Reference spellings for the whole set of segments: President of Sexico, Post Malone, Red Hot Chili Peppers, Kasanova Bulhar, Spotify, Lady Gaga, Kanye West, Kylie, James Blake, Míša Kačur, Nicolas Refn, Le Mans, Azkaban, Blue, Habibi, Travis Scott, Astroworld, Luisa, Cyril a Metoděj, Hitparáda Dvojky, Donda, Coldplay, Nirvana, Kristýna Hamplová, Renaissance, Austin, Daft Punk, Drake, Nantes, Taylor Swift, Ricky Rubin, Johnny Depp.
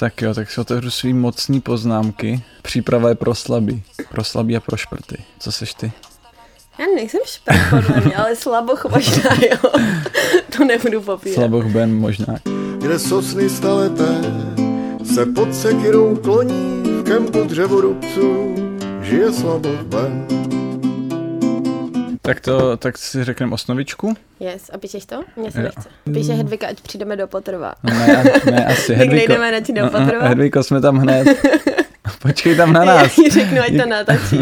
Tak jo, tak si otevřu svý mocný poznámky. Příprava je pro slabý a pro šprty. Co seš ty? Já nejsem šprt, podle mě, ale slaboch možná, jo. To nebudu popírat. Slaboch Ben možná. Kde sosny staleté se pod sekirou kloní, v kempu dřevorubců žije slaboch Ben. Tak si řekneme osnovičku. Yes, a píšeš to? Mně se nechce. Píše Hedvika, ať přijdeme do Potrva. Ne, asi Hedviko. Nejdeme radši do Potrva. Hedviko, jsme tam hned. Počkej tam na nás. Já řeknu, ať to natočí,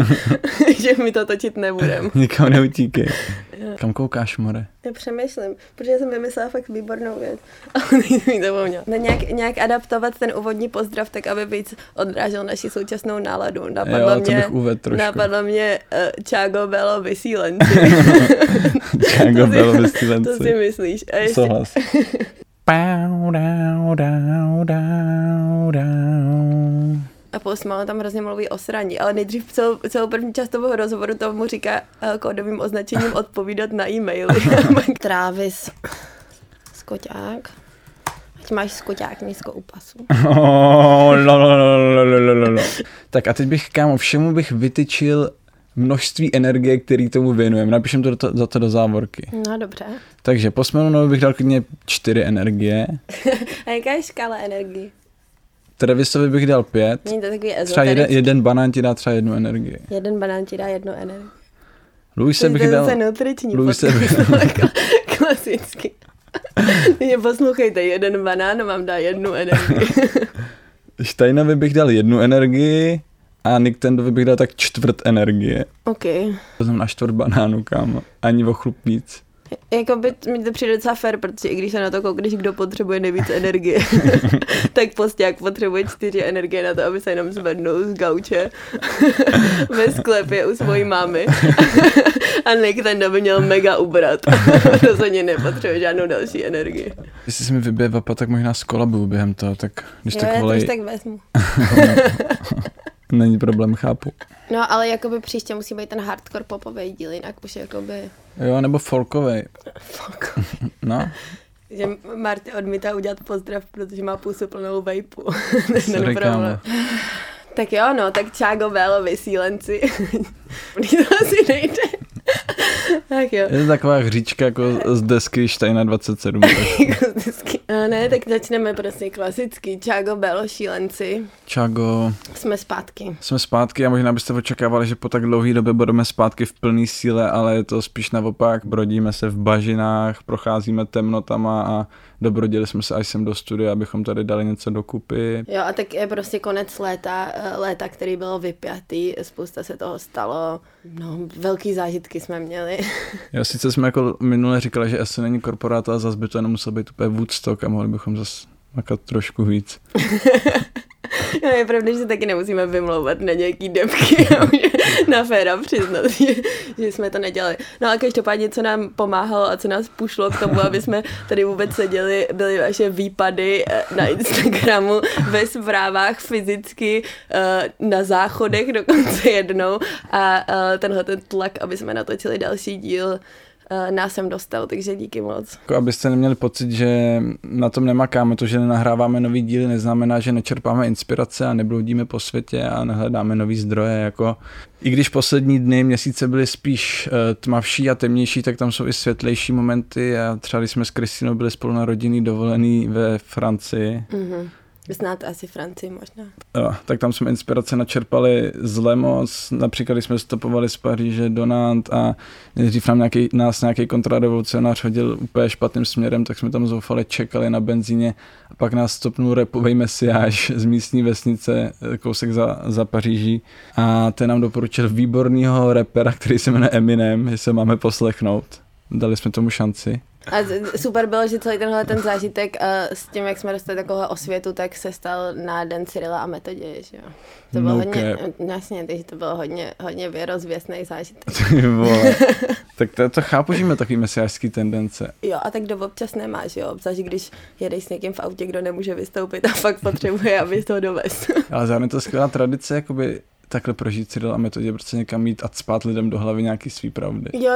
že mi to točit nebudem. Nikam neutíkej. Kam koukáš, more? Já přemýšlím, protože jsem vymyslela fakt výbornou věc. Ale nejsem to poměl. Nějak adaptovat ten úvodní pozdrav tak, aby víc odrážel naši současnou náladu. Napadlo mě Čágo Belo vysílenci. Čágo Belo vysílenci. To si myslíš. Souhlas. A Post Malone tam hrozně mluví o sraní, ale nejdřív celou první část toho rozhovoru tomu říká kódovým označením odpovídat na e-maily. Travis Skoťák. Ať máš skoťák nízko u pasu. Tak a teď bych, kámo, všemu bych vytyčil množství energie, který tomu věnujeme. Napíšem to do závorky. No dobře. Takže Post Malone bych dal klidně 4 energie. A jaká je škála energii? Travisovi bych dal 5. Není to takový ezoterický. Třeba jeden banán ti dá třeba 1 energii. Jeden banán ti dá 1 energii. Luise bych dal... To je zase nutriční podcast. Klasicky. Mě poslouchejte, jeden banán vám dá 1 energii. Štejnovi bych dal 1 energii a Nik Tendovi bych dal tak 1/4 energie. OK. To znamená 1/4 banánu, kámo. Ani o chlup víc. Jakoby mi to přijde docela fair, protože i když se na to koukneš, kdo potřebuje nejvíc energie, tak postěják potřebuje 4 energie na to, aby se jenom zvednul z gauče ve sklepě u svojí mámy. A Nik Tendo by měl mega ubrat. Rozhodně nepotřebuje žádnou další energii. Jestli se mi vybije vapa, tak možná z kolabu během toho, tak když jo, tak volej... Jo, já to už tak vezmu. Není problém, chápu. No, ale jakoby příště musí být ten hardcore popovej díl, jinak už jakoby... Jo, nebo folkovej. Folkovej. No. Že Marty odmítá udělat pozdrav, protože má pusu plnou vejpu. Sorry, kámo. Tak jo, no, tak Čágo Vélo vysílenci. To asi nejde. Tak jo. Je to taková hříčka jako z desky Štejna 27. Jako z desky. No, ne, tak začneme prostě klasicky. Čágo Belo šílenci. Čágo. Jsme zpátky a možná byste očekávali, že po tak dlouhé době budeme zpátky v plné síle, ale je to spíš naopak. Brodíme se v bažinách, procházíme temnotama a dobrodili jsme se až sem do studia, abychom tady dali něco dokupy. Jo, a tak je prostě konec léta, který bylo vypjatý, spousta se toho stalo, no, velký zážitky jsme měli. Jo, sice jsme jako minule říkali, že asi není korporát, ale zase by to jenom musel být úplně Woodstock a mohli bychom zase makat trošku víc. No, je pravda, že se taky nemusíme vymlouvat na nějaký debky na féra přiznat, že jsme to nedělali. No a každopádně, co nám pomáhalo a co nás pušlo k tomu, aby jsme tady vůbec seděli, byly vaše výpady na Instagramu, ve zprávách fyzicky, na záchodech dokonce jednou a tenhle ten tlak, aby jsme natočili další díl, nás jsem dostal, takže díky moc. Abyste neměli pocit, že na tom nemakáme, to, že nenahráváme nový díly, neznamená, že nečerpáme inspirace a nebloudíme po světě a nehledáme nový zdroje. Jako. I když poslední dny, měsíce byly spíš tmavší a temnější, tak tam jsou i světlejší momenty a třeba když jsme s Kristinou byli spolu na rodinný dovolený ve Francii. Mm-hmm. Znáte asi Francii možná. Jo, tak tam jsme inspirace načerpali z Le Mans, například když jsme stopovali z Paříže do Nantes a nejdřív nás nějaký kontrarevolucionář hodil úplně špatným směrem, tak jsme tam zoufale čekali na benzíně a pak nás stopnul rapovej mesiáš z místní vesnice, kousek za Paříží a ten nám doporučil výbornýho rapera, který se jmenuje Eminem, že se máme poslechnout. Dali jsme tomu šanci. A super bylo, že celý tenhle ten zážitek s tím, jak jsme dostali takovou osvětu, tak se stal na den Cyrila a Metoděje, že jo. To bylo hodně věrozvěstný zážitek. Tak to chápu, že máme takový mesiářský tendence. Jo, a tak dob občas nemáš, jo. Obzvlášť, když jedeš s někým v autě, kdo nemůže vystoupit a fakt potřebuje, aby to dovez. Ale zároveň to skvělá tradice, jakoby takhle prožít Cyril a Metoděj, protože někam jít a cpát lidem do hlavy nějaký svý pravdy. Jo,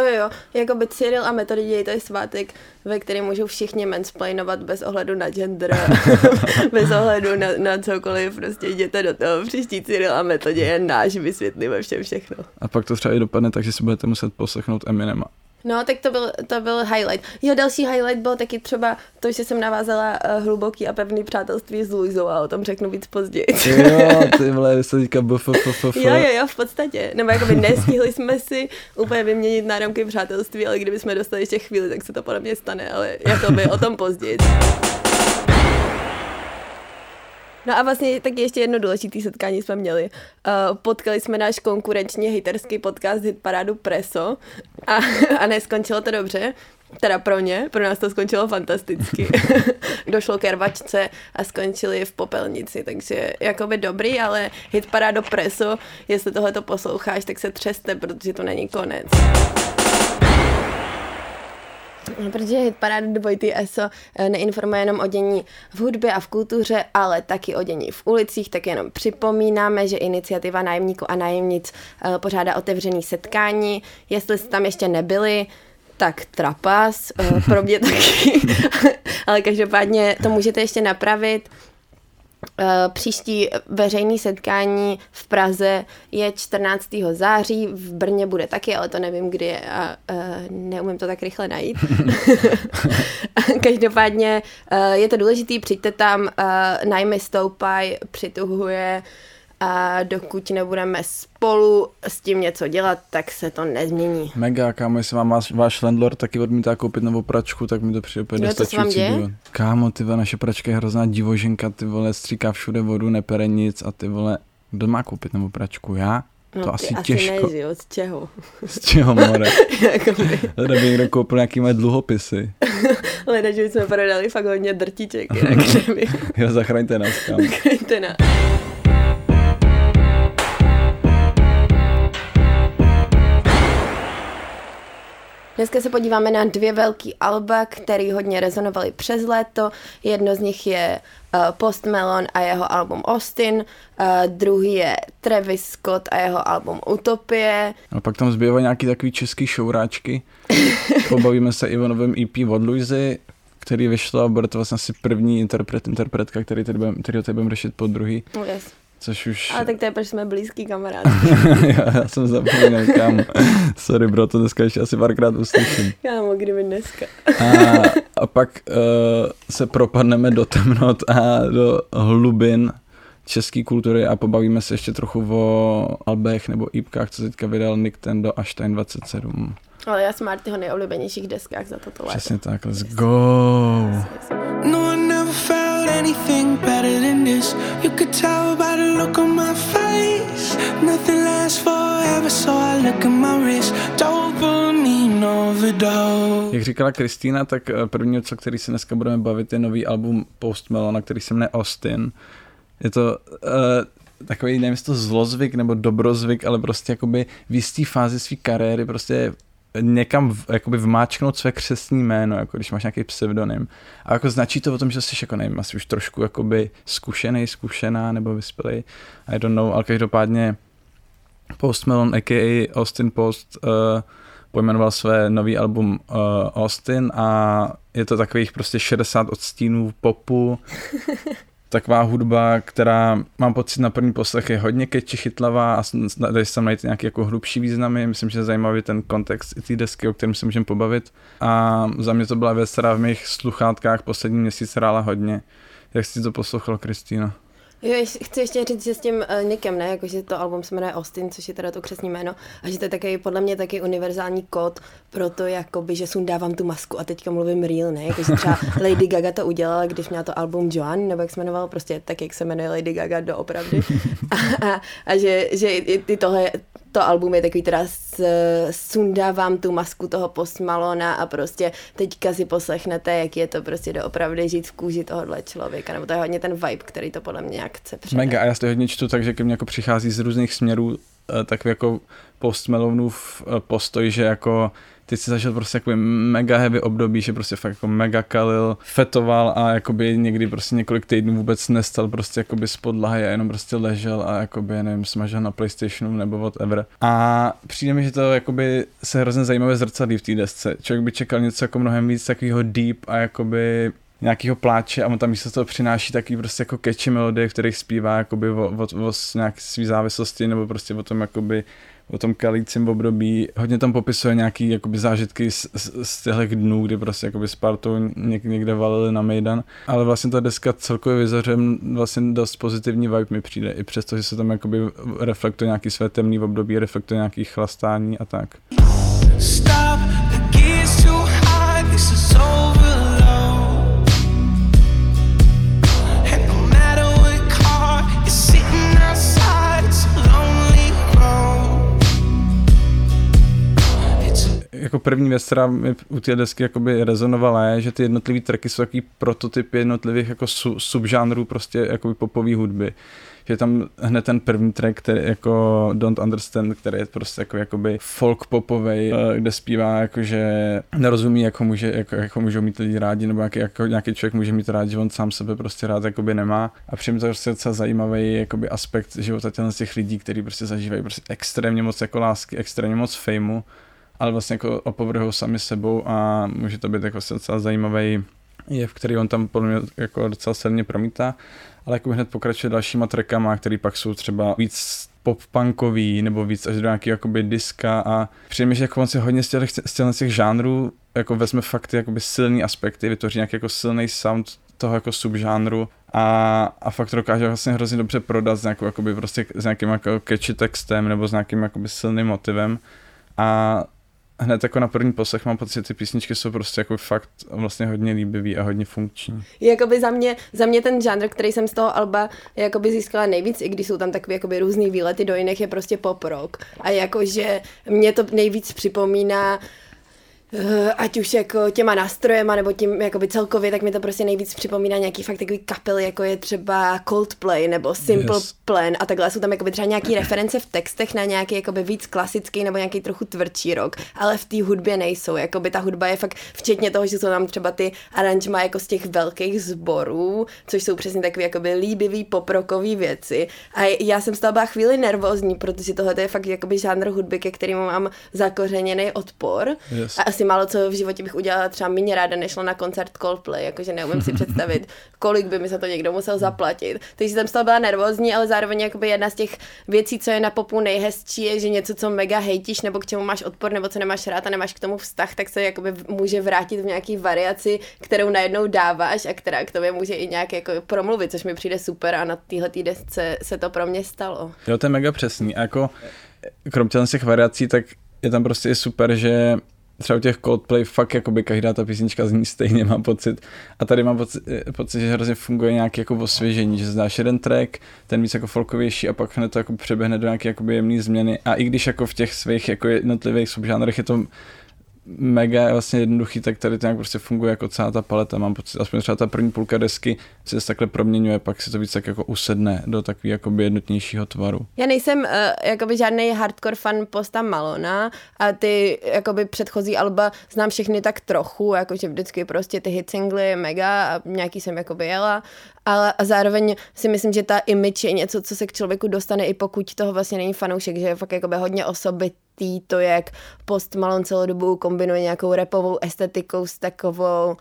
jakoby Cyril a Metoděj, to je svátek, ve kterém můžou všichni mansplainovat bez ohledu na gender, bez ohledu na cokoliv, prostě jděte do toho, příští Cyril a Metoděj je náš, vysvětlíme všem všechno. A pak to třeba i dopadne tak, že si budete muset poslechnout Eminema. No, tak to byl highlight. Jo, další highlight byl taky třeba to, že jsem navázala hluboký a pevný přátelství s Luizou a o tom řeknu víc později. Jo, ty vole, se říká bff. Jo, v podstatě. Nebo jakoby nestihli jsme si úplně vyměnit náramky přátelství, ale kdyby jsme dostali ještě chvíli, tak se to podle mě stane, ale jakoby o tom později. No a vlastně taky ještě jedno důležité setkání jsme měli. Potkali jsme náš konkurenčně hejterský podcast Hitparádu Preso a neskončilo to dobře. Teda pro nás to skončilo fantasticky. Došlo k rvačce a skončili v popelnici, takže jakoby dobrý, ale Hitparádo Preso, jestli tohleto posloucháš, tak se třeste, protože to není konec. Protože Hitparáda Dvojky ESO neinformuje jenom o dění v hudbě a v kultuře, ale taky o dění v ulicích, tak jenom připomínáme, že iniciativa nájemníků a nájemnic pořádá otevřený setkání. Jestli jste tam ještě nebyli, tak trapas, pro mě taky, ale každopádně to můžete ještě napravit. Příští veřejné setkání v Praze je 14. září, v Brně bude taky, ale to nevím kdy je a neumím to tak rychle najít. Každopádně je to důležitý, přijďte tam, najmy stoupaj, přituhuje a dokud nebudeme spolu s tím něco dělat, tak se to nezmění. Mega, kámo, jestli vám váš landlord taky odmítá koupit novou pračku, tak mi to přijde úplně dostačující. Kámo, ty vole, naše pračka je hrozná divoženka, ty vole, stříká všude vodu, nepere nic a ty vole, kdo má koupit novou pračku, já? No, to asi těžko. Neži, jo, z čeho, more? Leda by někdo koupil nějaký moje dluhopisy. Leda, že jsme prodali fakt hodně drtiček, jinak nevím. Jo, zachraňte nás, kámo. Zachraňte nás. Dneska se podíváme na dvě velký alba, který hodně rezonovaly přes léto. Jedno z nich je Post Malone a jeho album Austin, druhý je Travis Scott a jeho album Utopie. A pak tam zbývají nějaký takový český šouráčky. Pobavíme se i o novém EP od Luisy, který vyšlo a bude to vlastně asi první interpretka, který tady budeme řešit po druhý. Yes. Což už... Ale tak to je, protože jsme blízký kamarád. Já jsem zapomněl, kámo. Sorry bro, to dneska ještě asi párkrát uslyším. Kámo, kdyby dneska. A pak se propadneme do temnot a do hlubin české kultury a pobavíme se ještě trochu o albech nebo EPkách, co teďka vydal Nik Tendo a Štejn 27. Ale já jsem Martyho nejoblíbenějších deskách za toto léto. Přesně tak, let's go! No, I never felt anything better than this. You could tell by the look on my face. Nothing lasts forever, so I look at my wrist. Dopamine overdose. Jak říkala Kristýna, tak první, co který se dneska budeme bavit, je nový album Post Malone, který se jmenuje Austin. Je to... takový, nevím, jestli to zlozvyk nebo dobrozvyk, ale prostě jakoby v jistý fázi své kariéry prostě někam jakoby vmáčknout své křestní jméno, jako když máš nějaký pseudonym. A jako značí to o tom, že jsi jako, nevím, asi už trošku jakoby zkušená nebo vyspělej. I don't know, ale každopádně Post Malone a.k.a. Austin Post pojmenoval své nový album Austin a je to takových prostě 60 odstínů popu. Taková hudba, která, mám pocit, na první poslech je hodně catchy, chytlavá a dají se tam najít nějaké jako hlubší významy. Myslím, že je zajímavý ten kontext i té desky, o kterém se můžeme pobavit. A za mě to byla věc, která v mých sluchátkách poslední měsíc hrála hodně. Jak jsi to poslouchal, Kristýna? Jo, chci ještě říct, že s tím Nikem, ne, jakože to album se jmenuje Austin, což je teda to křestní jméno, a že to je taky, podle mě taky univerzální kód pro to, jakoby, že sundávám tu masku a teďka mluvím real, ne, jakože třeba Lady Gaga to udělala, když měla to album Joan, nebo jak se jmenovalo, prostě tak, jak se jmenuje Lady Gaga doopravdy, a že i tohle, to album je takový teda sundávám tu masku toho Post Malona a prostě teďka si poslechnete, jak je to prostě doopravdy žít v kůži tohohle člověka, nebo to je hodně ten vibe, který to podle mě nějak chce předat. Mega, a já si to hodně čtu, takže ke mně jako přichází z různých směrů takový jako Post Malonův postoj, že jako teď si zažil prostě jakoby mega heavy období, že prostě fakt jako mega kalil, fetoval a jakoby někdy prostě několik týdnů vůbec nestal prostě jakoby z podlahy a jenom prostě ležel a jakoby nevím, smažil na PlayStationu nebo whatever. A přijde mi, že to jakoby se hrozně zajímavé zrcadlí v té desce. Člověk by čekal něco jako mnohem víc takového deep a jakoby nějakého pláče a on tam místo toho přináší takový prostě jako catchy melodie, kterých zpívá jakoby o nějaké svý závislosti nebo prostě o tom jakoby o tom kalícím období. Hodně tam popisuje nějaký jakoby zážitky z těchto dnů, kdy prostě jakoby s partou někde valili na mejdan, ale vlastně ta deska celkově vyzařuje vlastně dost pozitivní vibe mi přijde, i přesto, že se tam jakoby reflektuje nějaký své temný období, reflektuje nějaký chlastání a tak. Stop, the gear's too high, this is overload. Jako první věc, která mi u té desky jakoby rezonovala, je, že ty jednotlivý tracky jsou takový prototypy jednotlivých jako subžánrů prostě jakoby popové hudby. Že tam hned ten první track, který jako Don't Understand, který je prostě jako jakoby folk popovej, kde zpívá jakože nerozumí, jako můžou mít lidi rádi, nebo jako nějaký člověk může mít rád, že on sám sebe prostě rád jakoby nemá. A přijím to prostě docela zajímavý jakoby aspekt života těch lidí, kteří prostě zažívají prostě extrémně moc jako lásky, extrémně moc fejmu, ale vlastně jako opovrhou sami sebou a může to být jako docela zajímavý jev, který on tam podle mě jako docela silně promítá, ale jako hned pokračuje dalšíma trackama, který pak jsou třeba víc pop-punkový nebo víc až do nějakého jakoby diska a přijde mi, že jako on se hodně z těch žánrů jako vezme fakt ty jakoby silný aspekty, vytvoří nějaký jako silný sound toho jako subžánru a fakt to dokáže vlastně hrozně dobře prodat s nějakou jakoby prostě s nějakým jako catchy textem nebo s nějakým jakoby silným motivem a hned jako na první poslech mám pocit, že ty písničky jsou prostě jako fakt vlastně hodně líbivý a hodně funkční. Jakoby za mě ten žánr, který jsem z toho alba jakoby získala nejvíc, i když jsou tam takový jakoby různý výlety do jiných, je prostě pop rock. A jakože mě to nejvíc připomíná ať už jako těma nástrojema nebo tím jakoby celkově, tak mi to prostě nejvíc připomíná nějaký fakt takový kapely, jako je třeba Coldplay nebo Simple Plan a takhle. Jsou tam jakoby třeba nějaký reference v textech na nějaký jakoby víc klasický nebo nějaký trochu tvrdší rock, ale v té hudbě nejsou. Jakoby ta hudba je fakt, včetně toho, že jsou tam třeba ty aranžma jako z těch velkých sborů, což jsou přesně takový jakoby líbivý poprokový věci. A já jsem z toho byla chvíli nervózní, protože tohle je fakt jakoby žánr hudby, ke kterému mám zakořeněný odpor. Yes. A málo co v životě bych udělala třeba méně ráda, nešla na koncert Coldplay, jakože neumím si představit, kolik by mi za to někdo musel zaplatit. Takže jsem z toho byla nervózní, ale zároveň jakoby jedna z těch věcí, co je na popu nejhezčí, je, že něco, co mega hejtíš, nebo k čemu máš odpor, nebo co nemáš rád a nemáš k tomu vztah, tak se jakoby může vrátit v nějaký variaci, kterou najednou dáváš a která k tobě může i nějak jako promluvit, což mi přijde super a na téhletý desce se to pro mě stalo. Jo, to je mega přesný. A jako krom těch variací, tak je tam prostě i super, že třeba u těch Coldplay fakt jakoby každá ta písnička zní stejně, mám pocit. A tady mám pocit, že hrozně funguje nějaké jako osvěžení, že zdáš jeden track, ten víc jako folkovější a pak hned to jako přeběhne do nějaké jakoby jemné změny. A i když jako v těch svých jako jednotlivých subžánrech je to mega vlastně jednoduchý, tak tady to nějak prostě funguje jako celá ta paleta, mám pocit, aspoň třeba ta první půlka desky se takhle proměňuje, pak se to víc tak jako usedne do takový jakoby jednotnějšího tvaru. Já nejsem jakoby žádnej hardcore fan Posta Malona a ty jakoby předchozí alba znám všechny tak trochu, jakože vždycky prostě ty hit singly mega a nějaký jsem jakoby jela, ale a zároveň si myslím, že ta image je něco, co se k člověku dostane, i pokud toho vlastně není fanoušek, že je fakt jakoby hodně osobitý to, jak Post Malone celou dobu kombinuje nějakou rapovou estetikou s takovou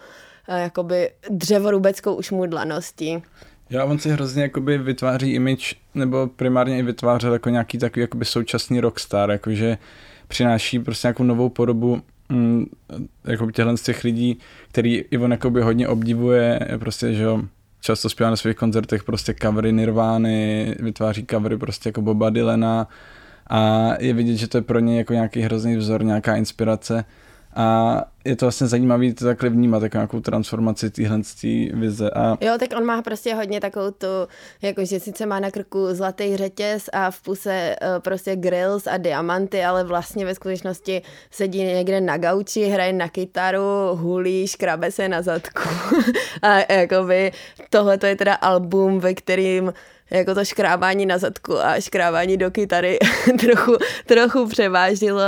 jakoby dřevorubeckou ušmudlaností. Já on si hrozně jakoby vytváří image, nebo primárně i vytvářel jako nějaký takový jakoby současný rockstar, jakože přináší prostě nějakou novou podobu jakoby těchhle z těch lidí, který i on jakoby hodně obdivuje, prostě, že jo, často zpívá na svých koncertech prostě covery Nirvány, vytváří covery prostě jako Boba Dylana a je vidět, že to je pro něj jako nějaký hrozný vzor, nějaká inspirace a je to vlastně zajímavý to takhle vnímat, jako nějakou transformaci téhle vize. A jo, tak on má prostě hodně takovou tu, jakože sice má na krku zlatý řetěz a v puse prostě grills a diamanty, ale vlastně ve skutečnosti sedí někde na gauči, hraje na kytaru, hulí, škrabe se na zadku. A jakoby tohle je teda album, ve kterým jako to škrábání na zadku a škrábání do kytary trochu převážilo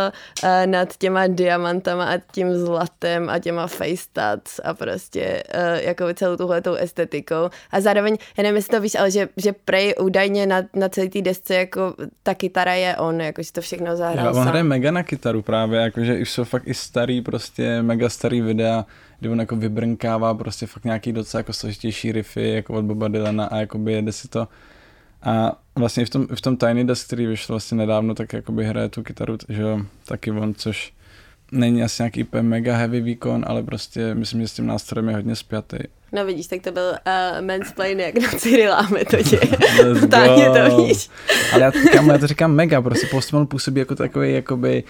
nad těma diamantama a tím zlatem a těma face tats a prostě jako celou tuhletou estetikou. A zároveň, já nevím, jestli to víš, ale že prej údajně na celý té desce jako ta kytara je on, jakože to všechno zahrál sám. On hraje mega na kytaru právě, jakože už jsou fakt i starý, prostě mega starý videa, kdy on jako vybrnkává prostě fakt nějaký docela jako složitější riffy jako od Boba Dylana a jakoby jede si to. A vlastně v tom Tiny Desk, který vyšlo vlastně nedávno, tak jakoby hraje tu kytaru, že jo, taky on, což není asi nějaký úplně mega heavy výkon, ale prostě myslím, že s tím nástrojem je hodně spjatý. No vidíš, tak to byl mansplain jak na Cyrila a Metoděj. Totálně to víš. Ale já to říkám mega, prostě Post Malone působí jako takový jakoby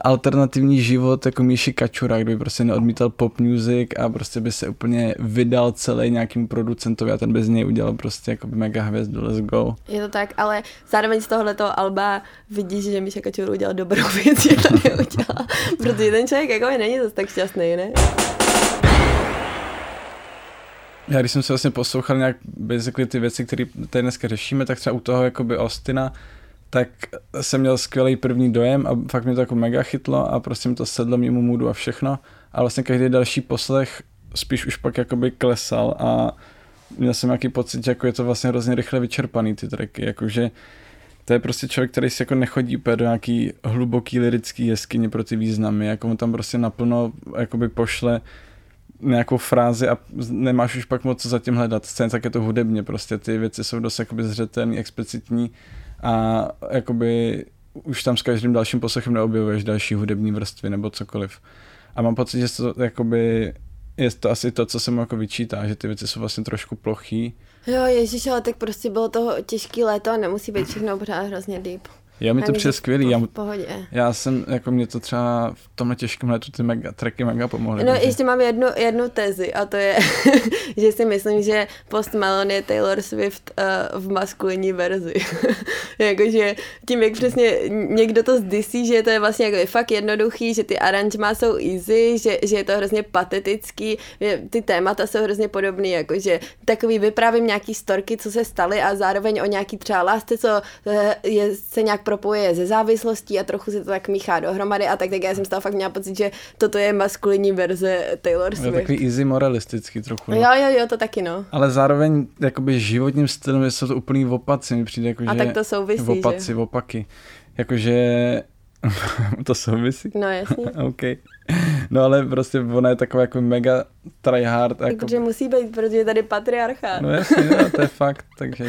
alternativní život jako Míši Kačura, kdyby prostě neodmítal pop music a prostě by se úplně vydal celý nějakým producentovi a ten bez něj udělal prostě jako mega hvězdu, let's go. Je to tak, ale zároveň z tohoto alba vidíš, že Míša Kačur udělal dobrou věc, že to neudělal, protože ten člověk jako není zase tak šťastný, ne? Já když jsem se vlastně poslouchal nějak basically ty věci, které tady dneska řešíme, tak třeba u toho jakoby Austina, tak jsem měl skvělý první dojem a fakt mě to jako mega chytlo a prostě mi to sedlo mému moodu a všechno. A vlastně každý další poslech spíš už pak jakoby klesal a měl jsem nějaký pocit, že jako je to vlastně hrozně rychle vyčerpaný ty tracky, jakože to je prostě člověk, který si jako nechodí úplně do nějaký hluboký lirický jeskyně pro ty významy, jako mu tam prostě naplno jakoby pošle nějakou frázi a nemáš už pak moc co za tím hledat, scén, tak je to hudebně prostě, ty věci jsou dost jakoby zřetelný, explicitní a jakoby už tam s každým dalším poslechem neobjevuješ další hudební vrstvy nebo cokoliv. A mám pocit, že to jakoby je to asi to, co se mu jako vyčítá, že ty věci jsou vlastně trošku plochý. Jo, ježiš, ale tak prostě bylo to těžký léto a nemusí být všechno pořád hrozně deep. Já mi to přijde skvělý, já jsem, jako mě to třeba v tomhle těžkém letu ty mega, tracky mega pomohly. No ještě mám jednu tezi a to je, že si myslím, že Post Malone je Taylor Swift v maskulinní verzi. Jakože tím, jak přesně někdo to zdisí, že to je vlastně jako fakt jednoduchý, že ty aranžma jsou easy, že je to hrozně patetický, že ty témata jsou hrozně podobný, jakože takový vyprávím nějaký storky, co se staly a zároveň o nějaký třeba lásce, co se nějak propoje ze závislostí a trochu se to tak míchá dohromady a tak já jsem z toho fakt měla pocit, že toto je maskulinní verze Taylor Swift. Je takový easy moralistický trochu. No. Jo, to taky no. Ale zároveň jakoby životním stylem jsou to úplný opaci, mi přijde jako, a že tak to souvisí, opaci, že? Opaky. Jakože to souvisí? No jasně. Okay. No ale prostě ona je taková jako mega tryhard. Takže jako musí být, protože je tady patriarchát. No jasně, no, to je fakt. Takže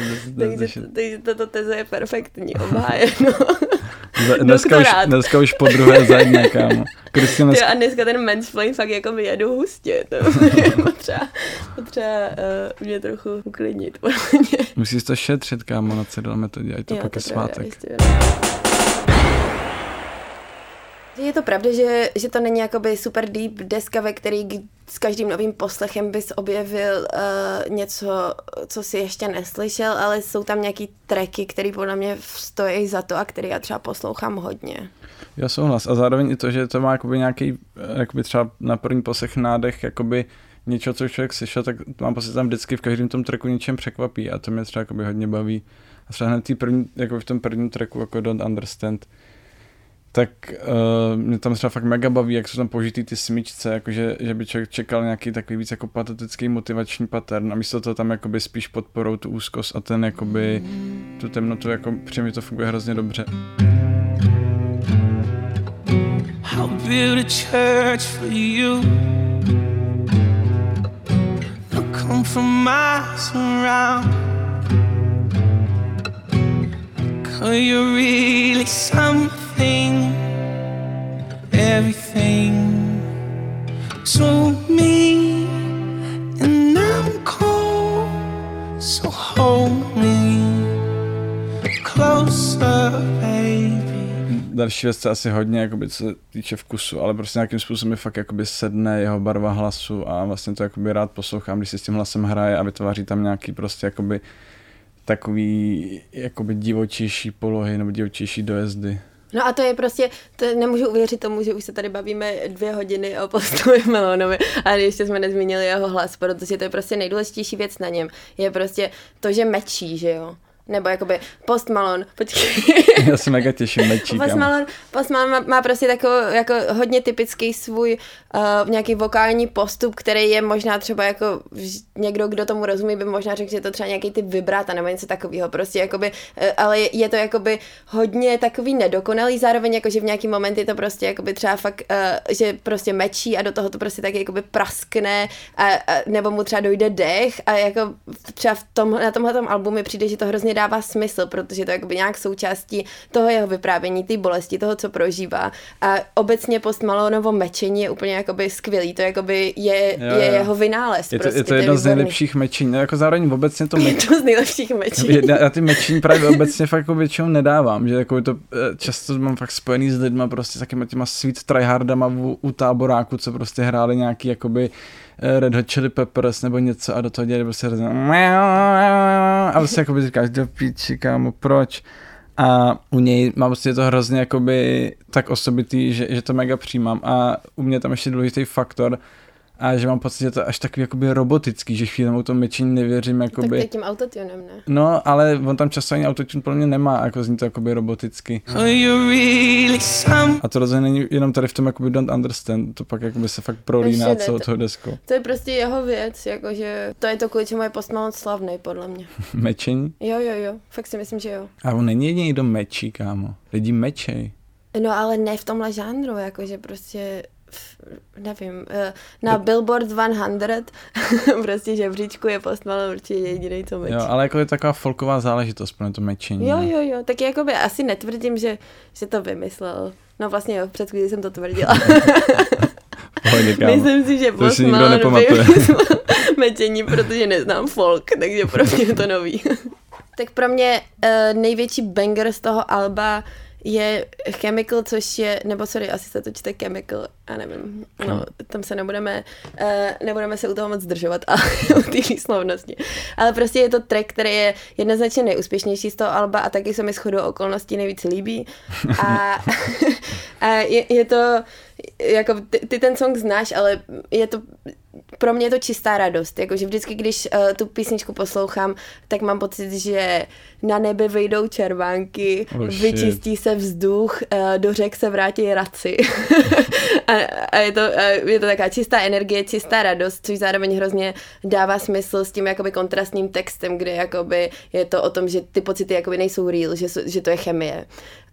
tato teze je perfektní, obhájeno. Dneska už po druhé zadně, kámo. A dneska ten mansplain fakt jako vyjedu hustě. To je potřeba mě trochu uklidnit. Musíš to šetřit, kámo, na Cyril a Metodě, ať to pak je svátek. Je to pravda, že to není jakoby super deep deska, ve který s každým novým poslechem bys objevil něco, co si ještě neslyšel, ale jsou tam nějaký tracky, které podle mě stojí za to a které já třeba poslouchám hodně. Já souhlas a zároveň i to, že to má jakoby nějaký jakoby třeba na první poslech nádech jakoby něčeho, co člověk slyšel, tak mám pocit, že tam vždycky v každém tom tracku něčem překvapí a to mě třeba jakoby hodně baví. A třeba hned v tom prvním tracku jako Don't Understand, tak mě tam třeba fakt mega baví, jak jsou tam použitý ty smyčce, jakože že by člověk čekal nějaký takový víc jako patetický motivační pattern a místo toho tam jakoby spíš podporou tu úzkost a ten jakoby tu temnotu, jako při mě to funguje hrozně dobře. I'll build a church for you. They'll come from miles around. Are you really something, everything to me, and I'm cold, so hold me closer, baby. Další věc, co asi hodně, jakoby, co se týče vkusu, ale prostě nějakým způsobem mi fakt jakoby sedne jeho barva hlasu a vlastně to jakoby rád poslouchám, když si s tím hlasem hraje a vytváří tam nějaký prostě jakoby takový jakoby divočejší polohy nebo divočejší dojezdy. No a to je prostě, to nemůžu uvěřit tomu, že už se tady bavíme 2 hodiny o Postu Malonovi, ale ještě jsme nezmínili jeho hlas, protože to je prostě nejdůležitější věc na něm. Je prostě to, že mečí, že jo? Nebo jakoby Post Malone, počkej. Já se mega těším mečí. Post Malone má prostě takový jako hodně typický svůj nějaký vokální postup, který je možná třeba jako někdo, kdo tomu rozumí, by možná řekl, že to třeba nějaký typ vibráta nebo něco takového. Prostě jakoby, ale je to jakoby hodně takový nedokonalý zároveň, jakože v nějaký moment je to prostě jakoby třeba fakt, že prostě mečí a do toho to prostě taky jakoby praskne a nebo mu třeba dojde dech a jako třeba na tomhletom albu mi přijde, že to hrozně dává smysl, protože to jakoby nějak součástí toho jeho vyprávění, té bolesti, toho, co prožívá. A obecně Post Malonovo mečení je úplně jakoby skvělý, to jakoby je jeho vynález. Je to jedno z nejlepších mečení, no jako zároveň obecně to mečení. Je to z nejlepších mečení. Já ty mečení právě obecně fakt jako většinou nedávám, že jako to často mám fakt spojený s lidma prostě s takýma těma sweet tryhardama u táboráku, co prostě hráli nějaký jakoby Red Hot Chili Peppers nebo něco a do toho dělali prostě hrozně a prostě jakoby říkáš do píči, kámo, proč? A u něj mám prostě to hrozně jakoby tak osobitý, že to mega přijímám a u mě tam ještě důležitý faktor a že mám pocit, že to je až takový jakoby robotický, že chvíli o tom mečení nevěřím jakoby. Tak to je tím autotunem, ne? No, ale on tam často ani autotune pro mě nemá, jako zní to jakoby roboticky. A to rozhodně není jenom tady v tom jakoby don't understand, to pak jakoby se fakt prolíná celou toho desku. To je prostě jeho věc, jakože to je to, kvůli čemu je Post Malone slavnej, podle mě. Mečení? Jo, fakt si myslím, že jo. A on není jediný, kdo mečí, kámo. Lidi mečej. No, ale ne v tomhle žánru, jakože prostě nevím, na Billboard 100 prostě žebříčku je Post Malone určitě jedinej, co mečí. Jo, ale jako je taková folková záležitost pro to mečení. Jo, tak jakoby asi netvrdím, že to vymyslel. No vlastně jo, před chvíli jsem to tvrdila. Pohodě, kámo. Myslím si, že Post Malone vymyslel mečení, protože neznám folk, takže pro mě je to nový. Tak pro mě největší banger z toho alba je Chemical, což je, nebo sorry, asi se to čte Chemical, já nevím, no, tam se nebudeme se u toho moc zdržovat, ale u té výslovnosti. Ale prostě je to track, který je jednoznačně nejúspěšnější z toho alba a taky se mi shodou okolností nejvíc líbí. A je to, jako ty ten song znáš, ale je to, pro mě je to čistá radost, jakože vždycky, když tu písničku poslouchám, tak mám pocit, že na nebe vyjdou červánky, vyčistí se vzduch, do řek se vrátí raci. A je to taková čistá energie, čistá radost, což zároveň hrozně dává smysl s tím jakoby kontrastním textem, kde jakoby je to o tom, že ty pocity jakoby nejsou real, že to je chemie.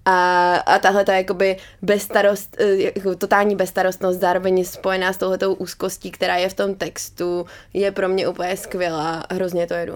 A tahle ta jakoby bezstarost, jako totální bezstarostnost zároveň spojená s touhletou úzkostí, která je v tom textu, je pro mě úplně skvělá, hrozně to jedu.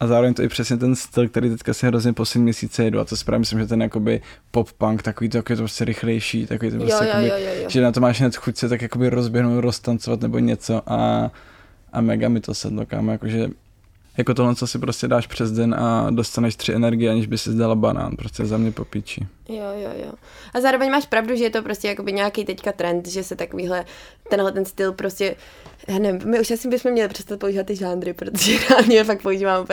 A zároveň to je přesně ten styl, který teďka si hrozně poslední měsíce jedu a to správně myslím, že ten jakoby pop-punk, takový to prostě rychlejší, takový to prostě jo. Že na to máš hned chuť se tak jakoby rozběhnout, roztancovat nebo něco a mega mi to sedlo, kámo, jakože jako tohle, co si prostě dáš přes den a dostaneš 3 energie, aniž by si zdala banán, prostě za mě popíčí. Jo. A zároveň máš pravdu, že je to prostě jakoby nějaký teďka trend, že se takovýhle, tenhle ten styl prostě, nevím, my už asi bychom měli přestat používat ty žánry, protože reálně fakt používám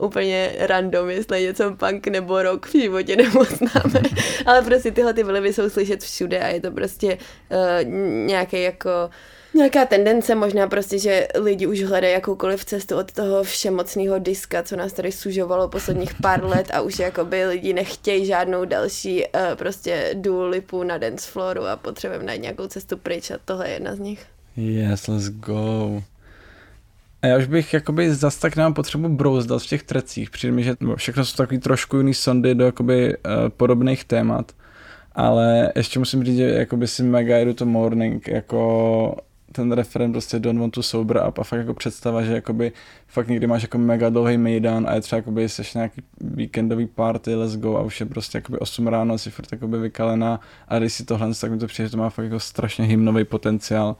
úplně random, jestli něco punk nebo rock v životě nepoznáme, ale prostě tyhle ty vlivy jsou slyšet všude a je to prostě nějaký jako nějaká tendence možná prostě, že lidi už hledají jakoukoliv cestu od toho všemocného diska, co nás tady sužovalo posledních pár let a už jakoby lidi nechtějí žádnou další prostě dualipu na danceflooru a potřebujeme najít nějakou cestu pryč a tohle je jedna z nich. Yes, let's go. A já už bych jakoby zas tak nemám potřebu brouzdat v těch trecích, přijde mi, že všechno jsou takový trošku jiný sondy do jakoby podobných témat, ale ještě musím říct, že jakoby si mega jedu to Morning jako ten refrén prostě don't want to sober up a fakt jako představa, že jakoby fakt někdy máš jako mega dlouhý mejdan a je třeba jakoby seš nějaký víkendový party, let's go a už je prostě jakoby 8 ráno, jsi furt jakoby vykalená a když si tohle, tak mi to přijde, že to má fakt jako strašně hymnový potenciál.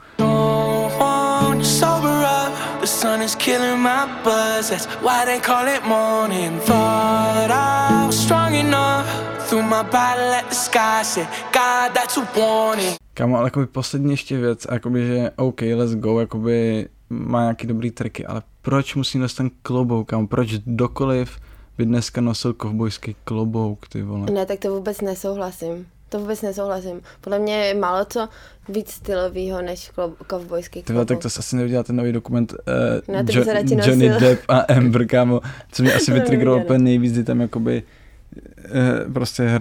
Kámo, ale jakoby poslední ještě věc, jakoby, že OK, let's go, jakoby má nějaký dobrý triky, ale proč musí nosit ten klobouk, kámo, proč dokoliv by dneska nosil kovbojský klobouk, ty vole. Ne, tak to vůbec nesouhlasím. Podle mě je málo co víc stylovýho než kovbojský klobouk. Tak to asi neviděla ten nový dokument Johnny Depp a Amber, kámo, co mě asi vytrigrovalo úplně nejvíc, kdy tam jakoby prostě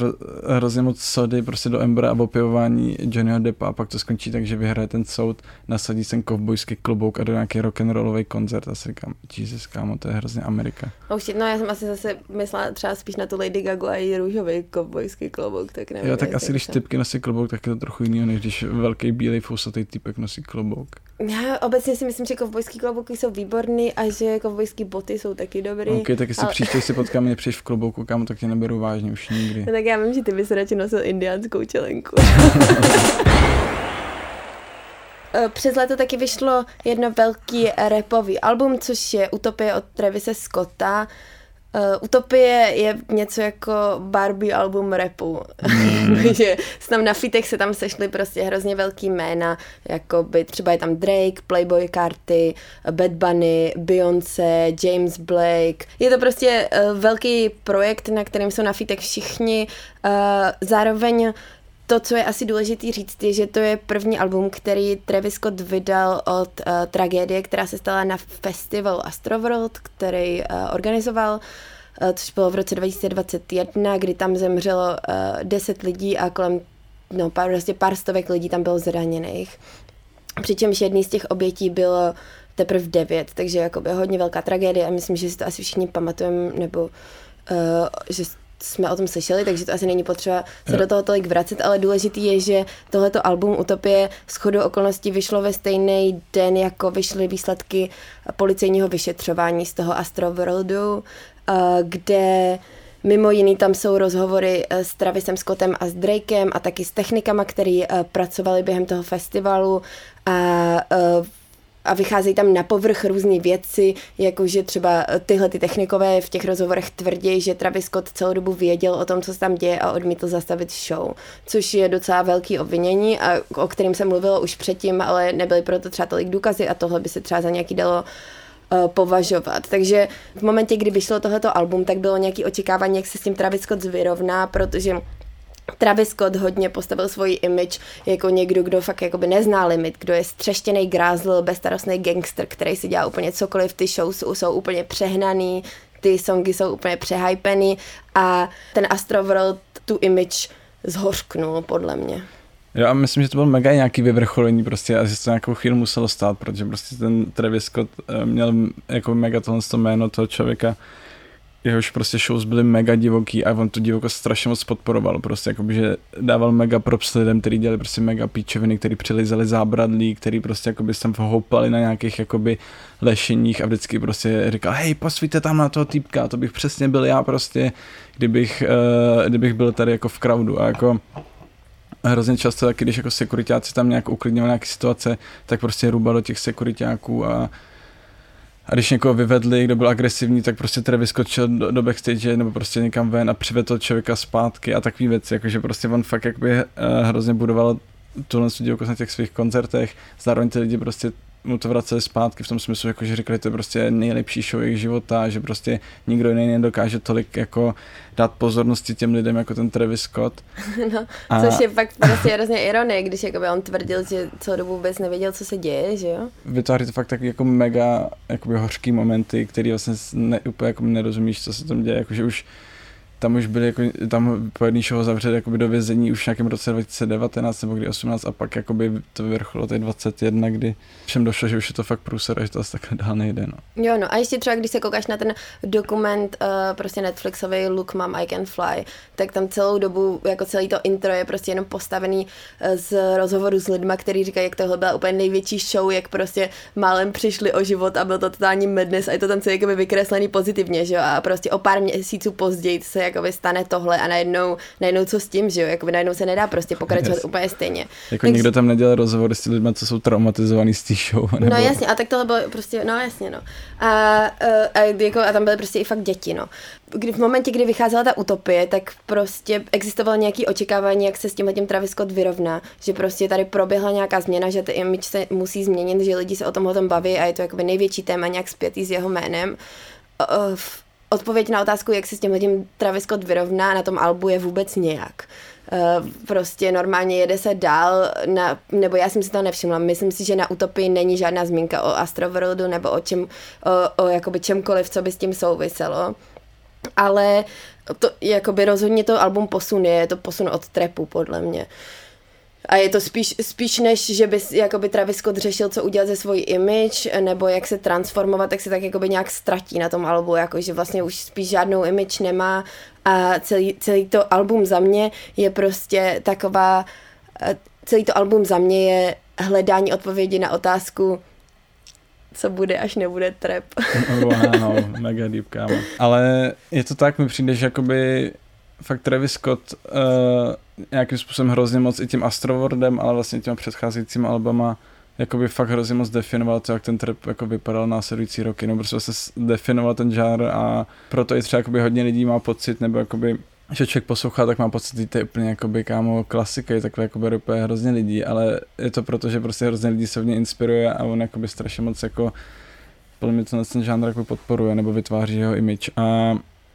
hrozně moc sody prostě do Ambera a opěvování Johnnyho Deppa a pak to skončí tak, že vyhraje ten soud, nasadí ten kovbojský klobouk a do nějaký rock'n'rollový koncert a si říkám, Jesus, kámo, to je hrozně Amerika. No já jsem asi zase myslela třeba spíš na tu Lady Gagu a její růžový kovbojský klobouk, tak nevím. Jo, tak asi když typky nosí klobouk, tak je to trochu jiného, než když velký bílej fousatý typek nosí klobouk. Já obecně si myslím, že kovbojský klobouky jsou výborný a že kovbojský boty jsou taky dobrý. OK, tak jestli příště si potkáme, nepřiješ v klobouku, kámo, tak tě neberu vážně už nikdy. No tak já vím, že ty bys radši nosil indiánskou čelenku. Přes léto taky vyšlo jedno velký rapový album, což je Utopie od Travise Scotta. Utopie je něco jako Barbie album rapu, takže tam na featech se tam sešly prostě hrozně velký jména, jako by třeba je tam Drake, Playboy Carty, Bad Bunny, Beyoncé, James Blake. Je to prostě velký projekt, na kterém jsou na featech všichni, zároveň to, co je asi důležitý říct, je, že to je první album, který Travis Scott vydal od tragédie, která se stala na festivalu Astroworld, který organizoval, což bylo v roce 2021, kdy tam zemřelo 10 lidí a kolem pár stovek lidí tam bylo zraněných. Přičemž jedný z těch obětí bylo teprve 9, takže jakoby hodně velká tragédie a myslím, že si to asi všichni pamatujeme, nebo že jsme o tom slyšeli, takže to asi není potřeba se do toho tolik vracet, ale důležitý je, že tohleto album Utopie shodou okolností vyšlo ve stejný den, jako vyšly výsledky policejního vyšetřování z toho Astroworldu, kde mimo jiný tam jsou rozhovory s Travisem Scottem a s Drakem a taky s technikama, který pracovali během toho festivalu a vycházejí tam na povrch různý věci, jakože třeba tyhle ty technikové v těch rozhovorech tvrdí, že Travis Scott celou dobu věděl o tom, co se tam děje a odmítl zastavit show, což je docela velký obvinění, a o kterém se mluvilo už předtím, ale nebyly proto třeba tolik důkazy a tohle by se třeba za nějaký dalo považovat. Takže v momentě, kdy vyšlo tohleto album, tak bylo nějaké očekávání, jak se s tím Travis Scott vyrovná, protože Travis Scott hodně postavil svoji image jako někdo, kdo fakt jakoby nezná limit, kdo je střeštěnej grázl, bezstarostný gangster, který si dělá úplně cokoliv, ty shows jsou úplně přehnaný, ty songy jsou úplně přehypený a ten Astroworld tu image zhořknul, podle mě. Jo, a myslím, že to bylo mega nějaký vyvrcholení prostě a že se to nějakou chvíli muselo stát, protože prostě ten Travis Scott měl jako mega tohle jméno toho člověka, jehož prostě shows byly mega divoký a on tu divokost strašně moc podporoval, prostě jakoby, že dával mega props lidem, kteří dělali prostě mega píčoviny, kteří přilizali zábradlí, kteří prostě jakoby tam houpali na nějakých jakoby lešeních a vždycky prostě říkal, hej, posvíte tam na toho týpka, to bych přesně byl já prostě, kdybych byl tady jako v crowdu a jako hrozně často taky, když jako sekuritáci tam nějak uklidňovali nějaké situace, tak prostě ruba do těch sekuritáků a když někoho vyvedli, kdo byl agresivní, tak prostě Travis skočil do backstage nebo prostě někam ven a přivedl člověka zpátky a takový věci, jakože prostě on fakt jakoby hrozně budoval tuhle studiovku na těch svých koncertech, zároveň ty lidi prostě mu to vraceli zpátky v tom smyslu, jakože říkali, že to je prostě nejlepší show jejich života, že prostě nikdo jiný nedokáže tolik jako dát pozornosti těm lidem jako ten Travis Scott. No, což je pak prostě hrozně ironie, když jakoby on tvrdil, že celou dobu vůbec nevěděl, co se děje, že jo? Vytváří to fakt tak jako mega jakoby hořký momenty, který vlastně úplně jako nerozumíš, co se tam děje, jakože už tam už byly jako, tam po jedný show zavřeli jakoby do vězení už v nějakém roce 2019 nebo kdy 18 a pak jakoby to vyvrchlo tady 21, kdy všem došlo, že už je to fakt průser a že to asi takhle dál nejde, no. Jo, no a ještě třeba, když se koukáš na ten dokument, prostě Netflixový Look Mom, I Can Fly, tak tam celou dobu, jako celý to intro je prostě jenom postavený z rozhovoru s lidma, který říkají, jak tohle byla úplně největší show, jak prostě málem přišli o život a byl to totální madness a je to tam celý jakoby vykreslený pozitivně, že jo, a prostě o pár měsíců později se jakoby stane tohle a najednou co s tím, že jo, jakoby najednou se nedá prostě pokračovat úplně stejně. Jako tak, nikdo tam nedělal rozhovor s lidmi, co jsou traumatizovaný z té show. Nebo... No jasně, a tak tohle bylo prostě, no jasně, no. A tam byly prostě i fakt děti, no. V momentě, kdy vycházela ta Utopie, tak prostě existovalo nějaké očekávání, jak se s tímhletím Travis Scott vyrovná, že prostě tady proběhla nějaká změna, že ty image se musí změnit, že lidi se o tomhle baví a je to jakoby největší téma nějak zpětý s jeho jménem. Odpověď na otázku, jak se s tímhletím Travis Scott vyrovná na tom albu, je vůbec nějak. Prostě normálně jede se dál, nebo já jsem si to nevšimla, myslím si, že na Utopii není žádná zmínka o Astroworldu nebo o jakoby čemkoliv, co by s tím souviselo. Ale to, jakoby rozhodně to album je to posun od trapu, podle mě. A je to spíš než, že by jakoby Travis Scott řešil, co udělat ze svojí image, nebo jak se transformovat, tak se tak jakoby nějak ztratí na tom albu, jakože vlastně už spíš žádnou image nemá a celý to album za mě je hledání odpovědi na otázku, co bude, až nebude trap. Wow, mega deep, kámo. Ale je to tak, mi přijde, že jakoby fakt Travis Scott nějakým způsobem hrozně moc i tím Astroworldem, ale vlastně těma předcházejícíma albama jakoby fakt hrozně moc definoval to, jak ten trap jako vypadal následující roky, no prostě se definoval ten žánr a proto i třeba jakoby hodně lidí má pocit, nebo jakoby že člověk poslouchá, tak má pocit, že to je úplně jakoby, kámo, klasika, je takhle jakoby rupuje hrozně lidí, ale je to proto, že prostě hrozně lidí se v něj inspiruje a on jakoby strašně moc jako podle mě ten žánr jako podporuje nebo vytváří jeho image a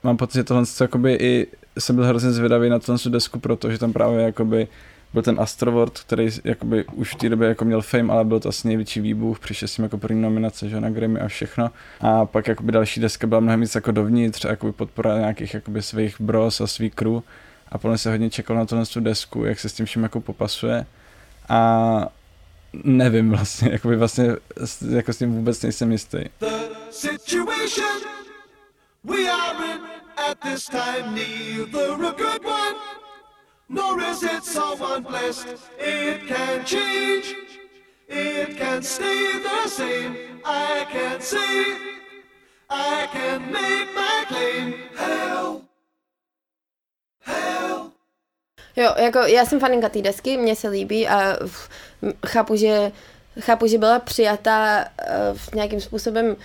mám pocit, že tohle jakoby i jsem byl hrozně zvědavý na tuhle desku, protože tam právě jakoby byl ten Astroworld, který jakoby už v té době jako měl fame, ale byl to asi největší výbuch, přišel s tím jako první nominace, že na Grammy a všechno. A pak jakoby další deska byla mnohem víc jako dovnitř, jakoby podpora nějakých jakoby svých bros a svých crew. A potom se hodně čekal na tuhle desku, jak se s tím vším jako popasuje. A nevím vlastně, jakoby vlastně jako s tím vůbec nejsem jistý. We are in at this time, neither a good one, nor is it someone blessed. It can change, it can stay the same. I can say, I can make my claim. Hell, hell. Jo, jako já jsem faninka té desky, mně se líbí a chápu, že byla přijata nějakým způsobem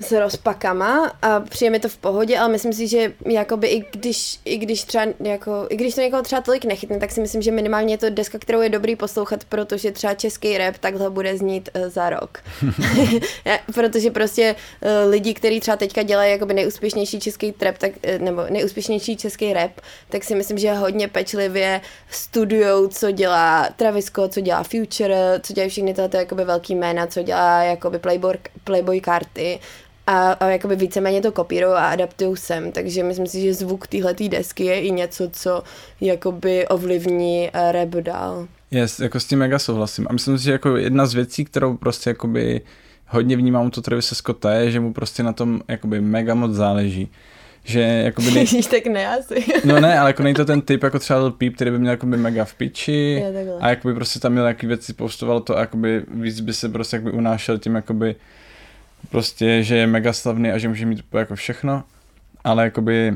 s rozpakama a přijde mi to v pohodě, ale myslím si, že jakoby i když třeba jako, i když to někoho třeba tolik nechytne, tak si myslím, že minimálně je to deska, kterou je dobrý poslouchat, protože třeba český rap takhle bude znít za rok. Protože prostě lidi, kteří třeba teďka dělají jakoby nejúspěšnější český trap, tak, nebo nejúspěšnější český rap, tak si myslím, že hodně pečlivě studujou, co dělá Travis Scott, co dělá Future, co dělají všechny tyhle jakoby velký jména, co dělá jakoby Playboy Carty. A jakoby víceméně to kopírou a adaptují sem, takže myslím si, že zvuk téhletý desky je i něco, co jakoby ovlivní rap dál. Yes, jako s tím mega souhlasím. A myslím si, že jako jedna z věcí, kterou prostě jakoby hodně vnímám to Travise Scotta je, že mu prostě na tom jakoby mega moc záleží. Že jakoby... Ježíš, tak ne asi. No ne, ale jako nejde to ten typ, jako třeba Lil Peep, který by měl jakoby mega v piči a jakoby prostě tam měl nějaký věci, postoval to a jakoby víc by se prostě jakoby unášel tím jakoby prostě, že je mega slavný a že může mít jako všechno, ale jakoby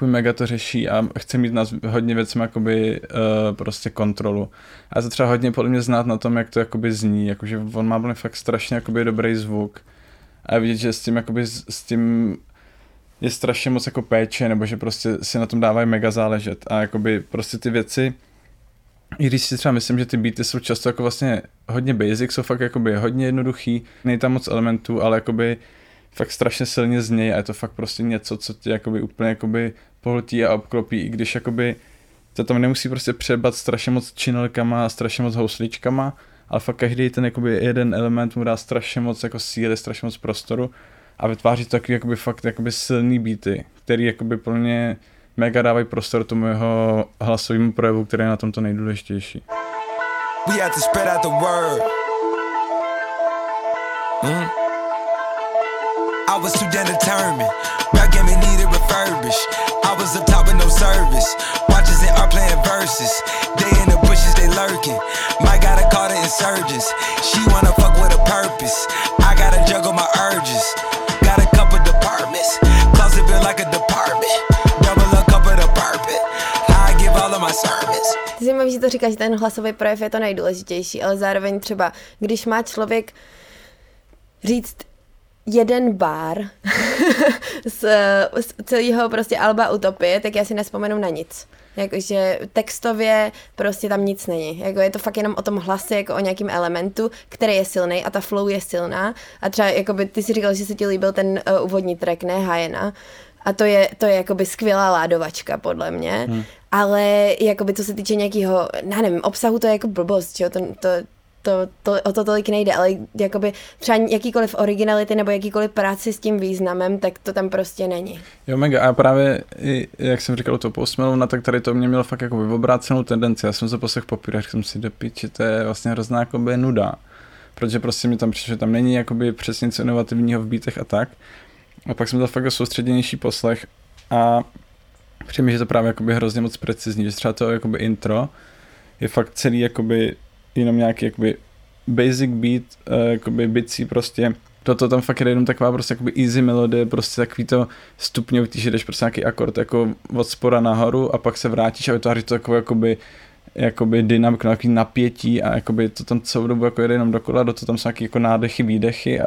mega to řeší a chce mít na hodně věcmi jakoby prostě kontrolu. A to třeba hodně podle mě znát na tom, jak to jakoby zní, jakože on má fakt strašně jakoby dobrý zvuk a vidět, že s tím je strašně moc jako péče, nebo že prostě si na tom dávají mega záležet a jakoby prostě ty věci, i když si třeba myslím, že ty beaty jsou často jako vlastně hodně basic, jsou fakt jakoby hodně jednoduchý, není tam moc elementů, ale jakoby fakt strašně silně znějí a je to fakt prostě něco, co tě jakoby úplně jakoby pohltí a obklopí, i když jakoby to tam nemusí prostě přebat strašně moc činelkama a strašně moc housličkama, ale fakt každý ten jakoby jeden element mu dá strašně moc jako síly, strašně moc prostoru a vytváří to takový jakoby fakt jakoby silný beaty, který jakoby pro mě mega dávají prostor tomu jeho hlasovému projevu, který je na tom to nejdůležitější. We have to spread out the word. I was too damn determined. Rap game it needed refurbish. I was up top with no service. Watches and are playing verses. They in the bushes, they lurking. Mike gotta call the insurgents. She wanna fuck with a purpose. I gotta juggle my urges. Got a couple departments. Closet built like a department. Double a cup of the bourbon. I give all of my service. Ty zajímavý, že to říkáš, že ten hlasový projev je to nejdůležitější, ale zároveň třeba, když má člověk říct jeden bar z celého prostě alba Utopie, tak já si nespomenu na nic. Jakože textově prostě tam nic není. Jako je to fakt jenom o tom hlase, jako o nějakém elementu, který je silný a ta flow je silná. A třeba jakoby, ty si říkal, že se ti líbil ten úvodní track, ne Hyena. A to je jakoby skvělá ládovačka, podle mě. Ale jakoby, co se týče nějakého, já nevím, obsahu, to je jako blbost, že? O to tolik nejde, ale jakoby třeba jakýkoliv originality nebo jakýkoliv práci s tím významem, tak to tam prostě není. Jo, mega. A právě, jak jsem říkal, to Post Malone, tak tady to mě mělo fakt jakoby obrácenou tendenci. Já jsem se poslech popíral, jsem si dopíči, to je vlastně hrozná jakoby nuda. Protože prostě mi tam přišlo, že tam není jakoby přesně nic inovativního v beatech a tak. A pak jsem dal fakt soustředěnější poslech a přijím, že to právě jakoby hrozně moc precizní, že třeba to jakoby intro je fakt celý jakoby jenom nějaký jakoby basic beat, jakoby bicí prostě. Toto tam fakt je jenom taková prostě jakoby easy melodie, prostě takový to stupňovitý, že jdeš prostě nějaký akord jako od spora nahoru a pak se vrátíš a vytváří to takové jakoby dynamiku, nějaký napětí a jakoby to tam celou dobu jako jede jenom dokola, do toho tam jsou nějaký jako nádechy, výdechy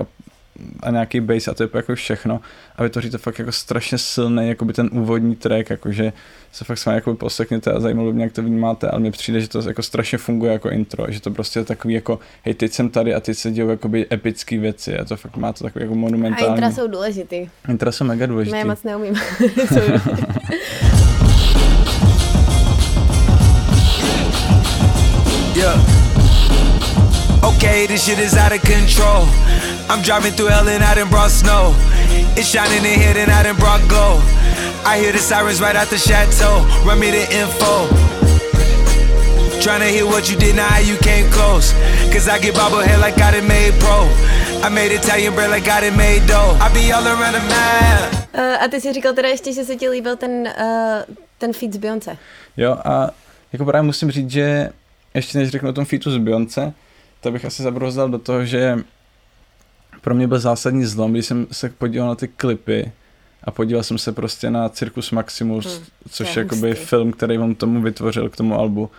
a nějaký bass a to je jako všechno a vytvoří to fakt jako strašně silný jakoby ten úvodní track, jakože se fakt s vámi jakoby poseknete a zajímalo mě, jak to vnímáte, ale mně přijde, že to jako strašně funguje jako intro, že to prostě je takový jako hej, teď jsem tady a teď se dějou jakoby epický věci a to fakt má to takový jako monumentální. A intra jsou důležitý. Intra jsou mega důležitý. Ne, moc neumím. Okay, this shit is out of control. I'm driving through hell and I done brought snow. It's shining in here and I done brought glow. I hear the sirens right out the chateau. Run me the info. Trying to hear what you did, now how you came close. Cause I get bobblehead like I done made pro. I made Italian bread like I done made dough. I be all around the map. A ty si říkal teda ještě, že se ti líbil ten feat z Beyoncé. Jo a jako právě musím říct, že ještě než řeknu o tom featu z Beyoncé, to bych asi zabrouzdal do toho, že pro mě byl zásadní zlom, když jsem se podíval na ty klipy a podíval jsem se prostě na Circus Maximus, což je jakoby film, který on tomu vytvořil k tomu albu.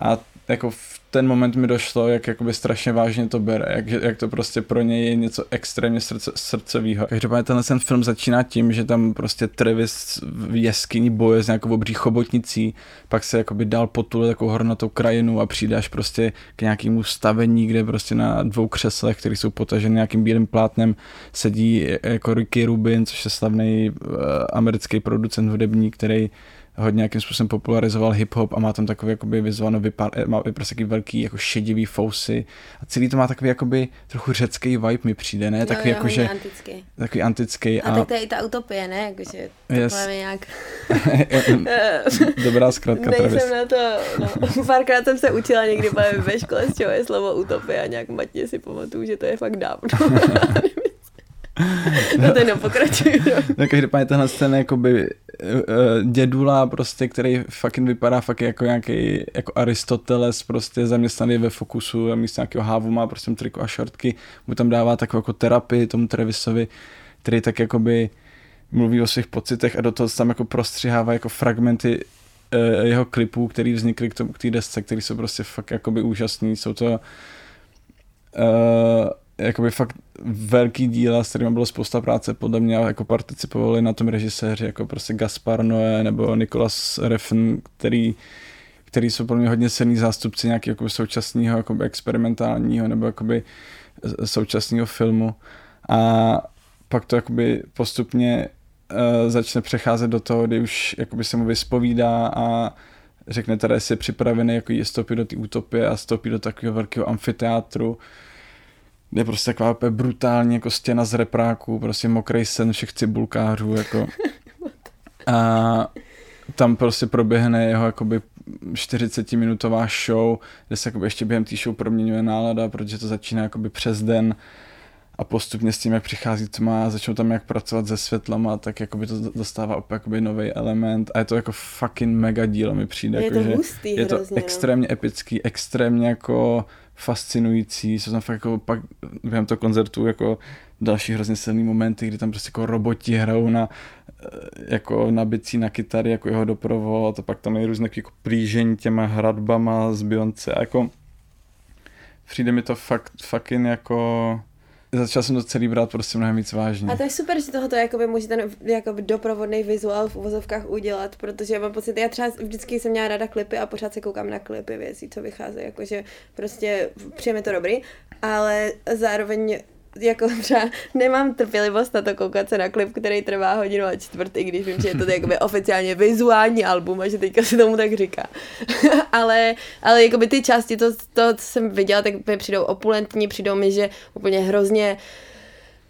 A jako v ten moment mi došlo, jak jakoby strašně vážně to bere, jak to prostě pro něj je něco extrémně srdcovýho. Každopádně ten film začíná tím, že tam prostě Travis v jeskyni boje s nějakou obří chobotnicí, pak se jakoby dál potule takovou hornatou krajinu a přijde až prostě k nějakému stavení, kde prostě na dvou křeslech, které jsou potaženy nějakým bílým plátnem, sedí jako Ricky Rubin, což je slavný americký producent hudební, který hodně nějakým způsobem popularizoval hip-hop a má tam takový jakoby vizuálně má prostě takový velký jako šedivý fousy a celý to má takový jakoby trochu řecký vibe mi přijde, ne? Takový no, jakože antický. Takový antický a tak to je i ta utopie, ne? Jakože to máme nějak dobrá zkratka. Nejsem na to, no. Párkrát jsem se učila někdy ve škole, z čeho je slovo utopie a nějak matně si pamatuju, že to je fakt dávno. No to jenom pokračuju. No každopádně tenhle scén jakoby dědula prostě, který fucking vypadá fakt jako nějaký jako Aristoteles, prostě zaměstnaný ve Fokusu a místo nějakého hávu má prostě triku a šortky, mu tam dává takovou jako terapii tomu Travisovi, který tak jakoby mluví o svých pocitech a do toho tam jako prostřihává jako fragmenty jeho klipů, který vznikly k té desce, který jsou prostě fakt jakoby úžasný, jsou to jakoby fakt velký díla, s kterýma bylo spousta práce podle mě, jako participovali na tom režiséři, jako prostě Gaspar Noé nebo Nicolas Refn, který jsou pro mě hodně silní zástupci nějakého jako současného jako experimentálního nebo jakoby současného filmu a pak to jakoby postupně začne přecházet do toho, kdy už jakoby se mu vyspovídá a řekne teda, jestli je připravený jako stoupit do té utopie a stoupit do takového velkého amfiteátru, je prostě taková brutální jako stěna z repráků, prostě mokrý sen všech cibulkářů, jako A tam prostě proběhne jeho jakoby 40-minutová show, kde se jakoby ještě během té show proměňuje nálada, protože to začíná jakoby přes den a postupně s tím, jak přichází tma, začnou tam jak pracovat se světlama, tak jakoby to dostává opět jakoby nový element a je to jako fucking mega dílo, mi přijde. Je jako, to hustý, je hrozně, to extrémně epický, extrémně jako fascinující, jsou tam fakt jako pak během toho koncertu jako další hrozně silný momenty, kdy tam prostě jako roboti hrajou na jako na bicí, na kytary, jako jeho doprovod a pak tam je různé jako plížení těma hradbama z Beyoncé a jako přijde mi to fakt fucking jako začal jsem to celý brát prostě mnohem víc vážně. A to je super, že tohoto jakoby může ten jakoby doprovodný vizuál v uvozovkách udělat, protože já mám pocit, já třeba vždycky jsem měla ráda klipy a pořád se koukám na klipy věcí, co vycházejí, jakože prostě přijeme to dobrý, ale zároveň jako třeba nemám trpělivost na to koukat se na klip, který trvá hodinu a čtvrt, i když vím, že je to jakoby oficiálně vizuální album a že teďka se tomu tak říká. ale jakoby ty části, to co jsem viděla, tak mi přijdou opulentní, přijdou mi, že úplně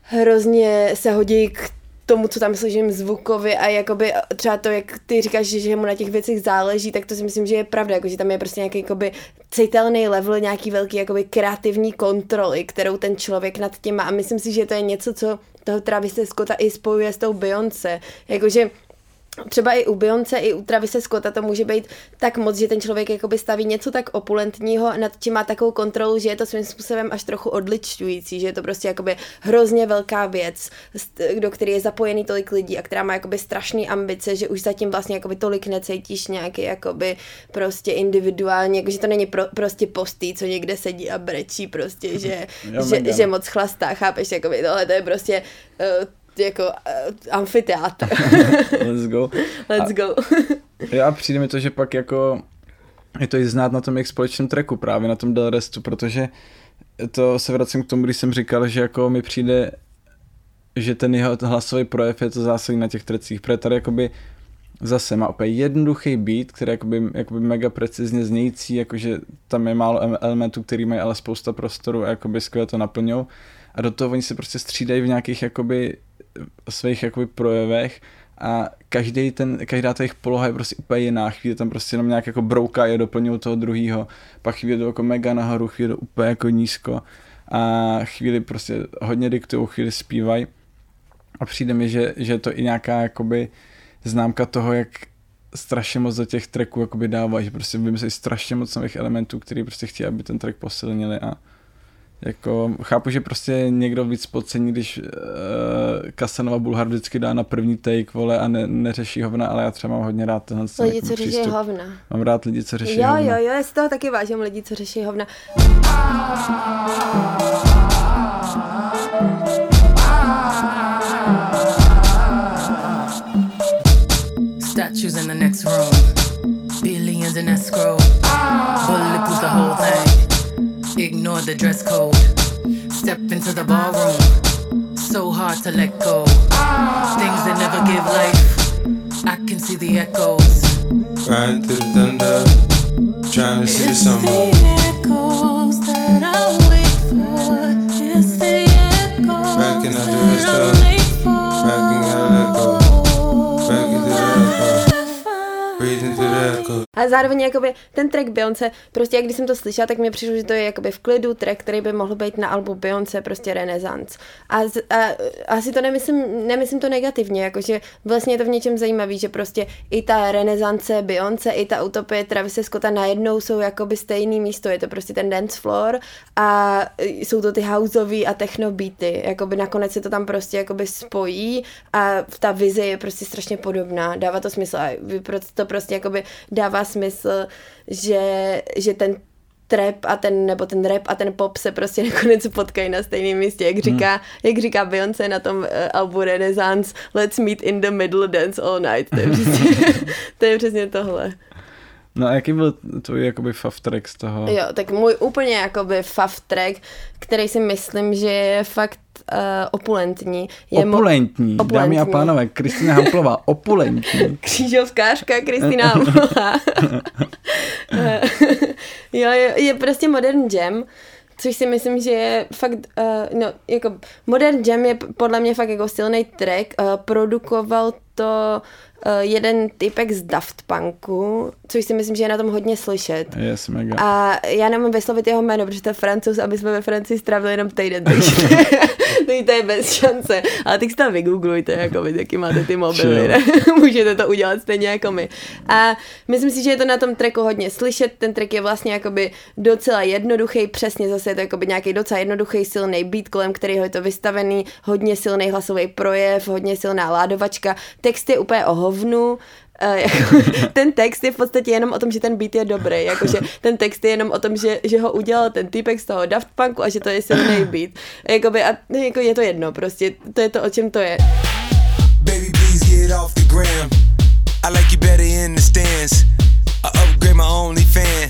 hrozně se hodí k tomu, co tam slyším zvukově a jakoby třeba to, jak ty říkáš, že mu na těch věcech záleží, tak to si myslím, že je pravda, jakože tam je prostě nějaký jakoby citelný level, nějaký velký jakoby kreativní kontroly, kterou ten člověk nad tím má a myslím si, že to je něco, co toho Travise Scotta i spojuje s tou Beyoncé, jakože třeba i u Beyoncé, i u Travise Scotta to může být tak moc, že ten člověk jakoby staví něco tak opulentního, nad čím má takovou kontrolu, že je to svým způsobem až trochu odličťující, že je to prostě jakoby hrozně velká věc, do které je zapojený tolik lidí a která má jakoby strašný ambice, že už zatím vlastně jakoby tolik necítíš nějaký jakoby prostě individuálně, jakože to není prostě postý, co někde sedí a brečí prostě, že moc chlastá, chápeš, jakoby tohle to je prostě jako amfiteátr. Let's go. Já přijde mi to, že pak jako je to i znát na tom jejich společném tracku, právě na tom Del Restu, protože to se vracím k tomu, když jsem říkal, že jako mi přijde, že ten jeho hlasový projev je to zásadní na těch trecích, protože tady jakoby zase má opět jednoduchý beat, který jakoby mega precizně znějící, jakože tam je málo elementů, který mají ale spousta prostoru a jakoby skvěle to naplňou. A do toho oni se prostě střídají v nějakých jakoby svých jakoby projevech a každá ta jejich poloha je prostě úplně jiná. Chvíli tam prostě jenom nějak jako brouka je doplňují toho druhýho, pak chvíli jdou jako mega nahoru, chvíli jdou úplně jako nízko a chvíli prostě hodně diktují, chvíli zpívají a přijde mi, že je to i nějaká jakoby známka toho, jak strašně moc do těch tracků jakoby dávají, že prostě vymyslejí strašně moc nových elementů, který prostě chtějí, aby ten track posilnili a jako chápu, že prostě někdo víc podcení, když Kasanova Bulhar vždycky dá na první take, vole, a neřeší hovna, ale já třeba mám hodně rád tenhle přístup. Lidi, co řeší hovna. Mám rád lidi, co řeší hovna. Jo, já si toho taky vážím, lidi, co řeší hovna. Statues in the next room, billions in escrow, bulletproof the whole thing. Ignore the dress code. Step into the ballroom. So hard to let go. Things that never give life. I can see the echoes. Riding through the thunder, trying to see the summer. It's the echoes that I wait for. It's the echoes backing out that I wait for. Backing out the echo. Backing through the echo. Breathing through the echo. A zároveň jakoby ten track Beyoncé, prostě jak když jsem to slyšela, tak mi přišlo, že to je jakoby v klidu track, který by mohl být na albu Beyoncé, prostě Renaissance. A asi to nemyslím to negativně, jakože vlastně je to v něčem zajímavý, že prostě i ta Renaissance Beyoncé, i ta Utopie Travise Scotta najednou jsou jakoby stejný místo, je to prostě ten dance floor a jsou to ty houseový a techno beaty, jakoby nakonec se to tam prostě jakoby spojí a ta vize je prostě strašně podobná, dává to smysl a to prostě jakoby dává smysl, že ten trap a ten rap a ten pop se prostě nakonec potkají na stejném místě, jak říká Beyoncé na tom albu Renaissance, let's meet in the middle, dance all night. To je přesně tohle. No a jaký byl tvůj jakoby fav track z toho? Jo, tak můj úplně jakoby fav track, který si myslím, že je fakt opulentní. Dámy a pánové, Kristýna Hamplová, opulentní. Křížovkářka Kristýna Hamplová. Jo, je prostě modern jam, což si myslím, že je fakt, modern jam je podle mě fakt jako silný track, produkoval to jeden typek z Daft Punku, což si myslím, že je na tom hodně slyšet. Yes, mega. A já nemám vyslovit jeho jméno, protože to je Francouz a my jsme ve Francii strávili jenom týden. To je bez šance. Ale tak si tam vygooglujte, jako vy, jaký máte ty mobily. Můžete to udělat stejně jako my. A myslím si, že je to na tom tracku hodně slyšet. Ten track je vlastně jakoby docela jednoduchý, přesně zase je to jakoby nějaký docela jednoduchý, silný beat, kolem kterého je to vystavený, hodně silný hlasový projev, hodně silná ládovačka. Text je úplně o hovnu. Jako, ten text je v podstatě jenom o tom, že ten beat je dobrý, jakože ten text je jenom o tom, že ho udělal ten týpek z toho Daft Punku a že to je silný beat. Jakoby, a jako je to jedno, prostě to je to, o čem to je. Baby, please get off the gram. I like you better in the stands. I upgrade my only fan.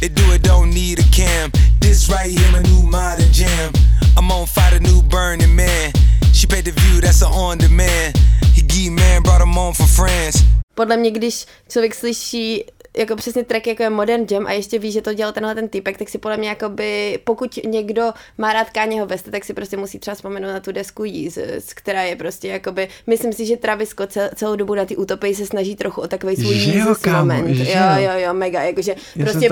They do it, don't need a cam. This right here, my new modern jam. I'm on fire, the new burning man. She paid the view, that's a on demand. He gee man, brought him on for friends. Podle mě, když člověk slyší jako přesně track, jako je Modern Jam a ještě ví, že to dělal tenhle ten týpek, tak si podle mě jakoby, pokud někdo má rád Kanyeho Westa, tak si prostě musí třeba vzpomenout na tu desku Jesus, která je prostě jakoby, myslím si, že Travis Scott celou dobu na ty Utopii se snaží trochu o takovej svůj Jesus moment. Jo, mega, jakože prostě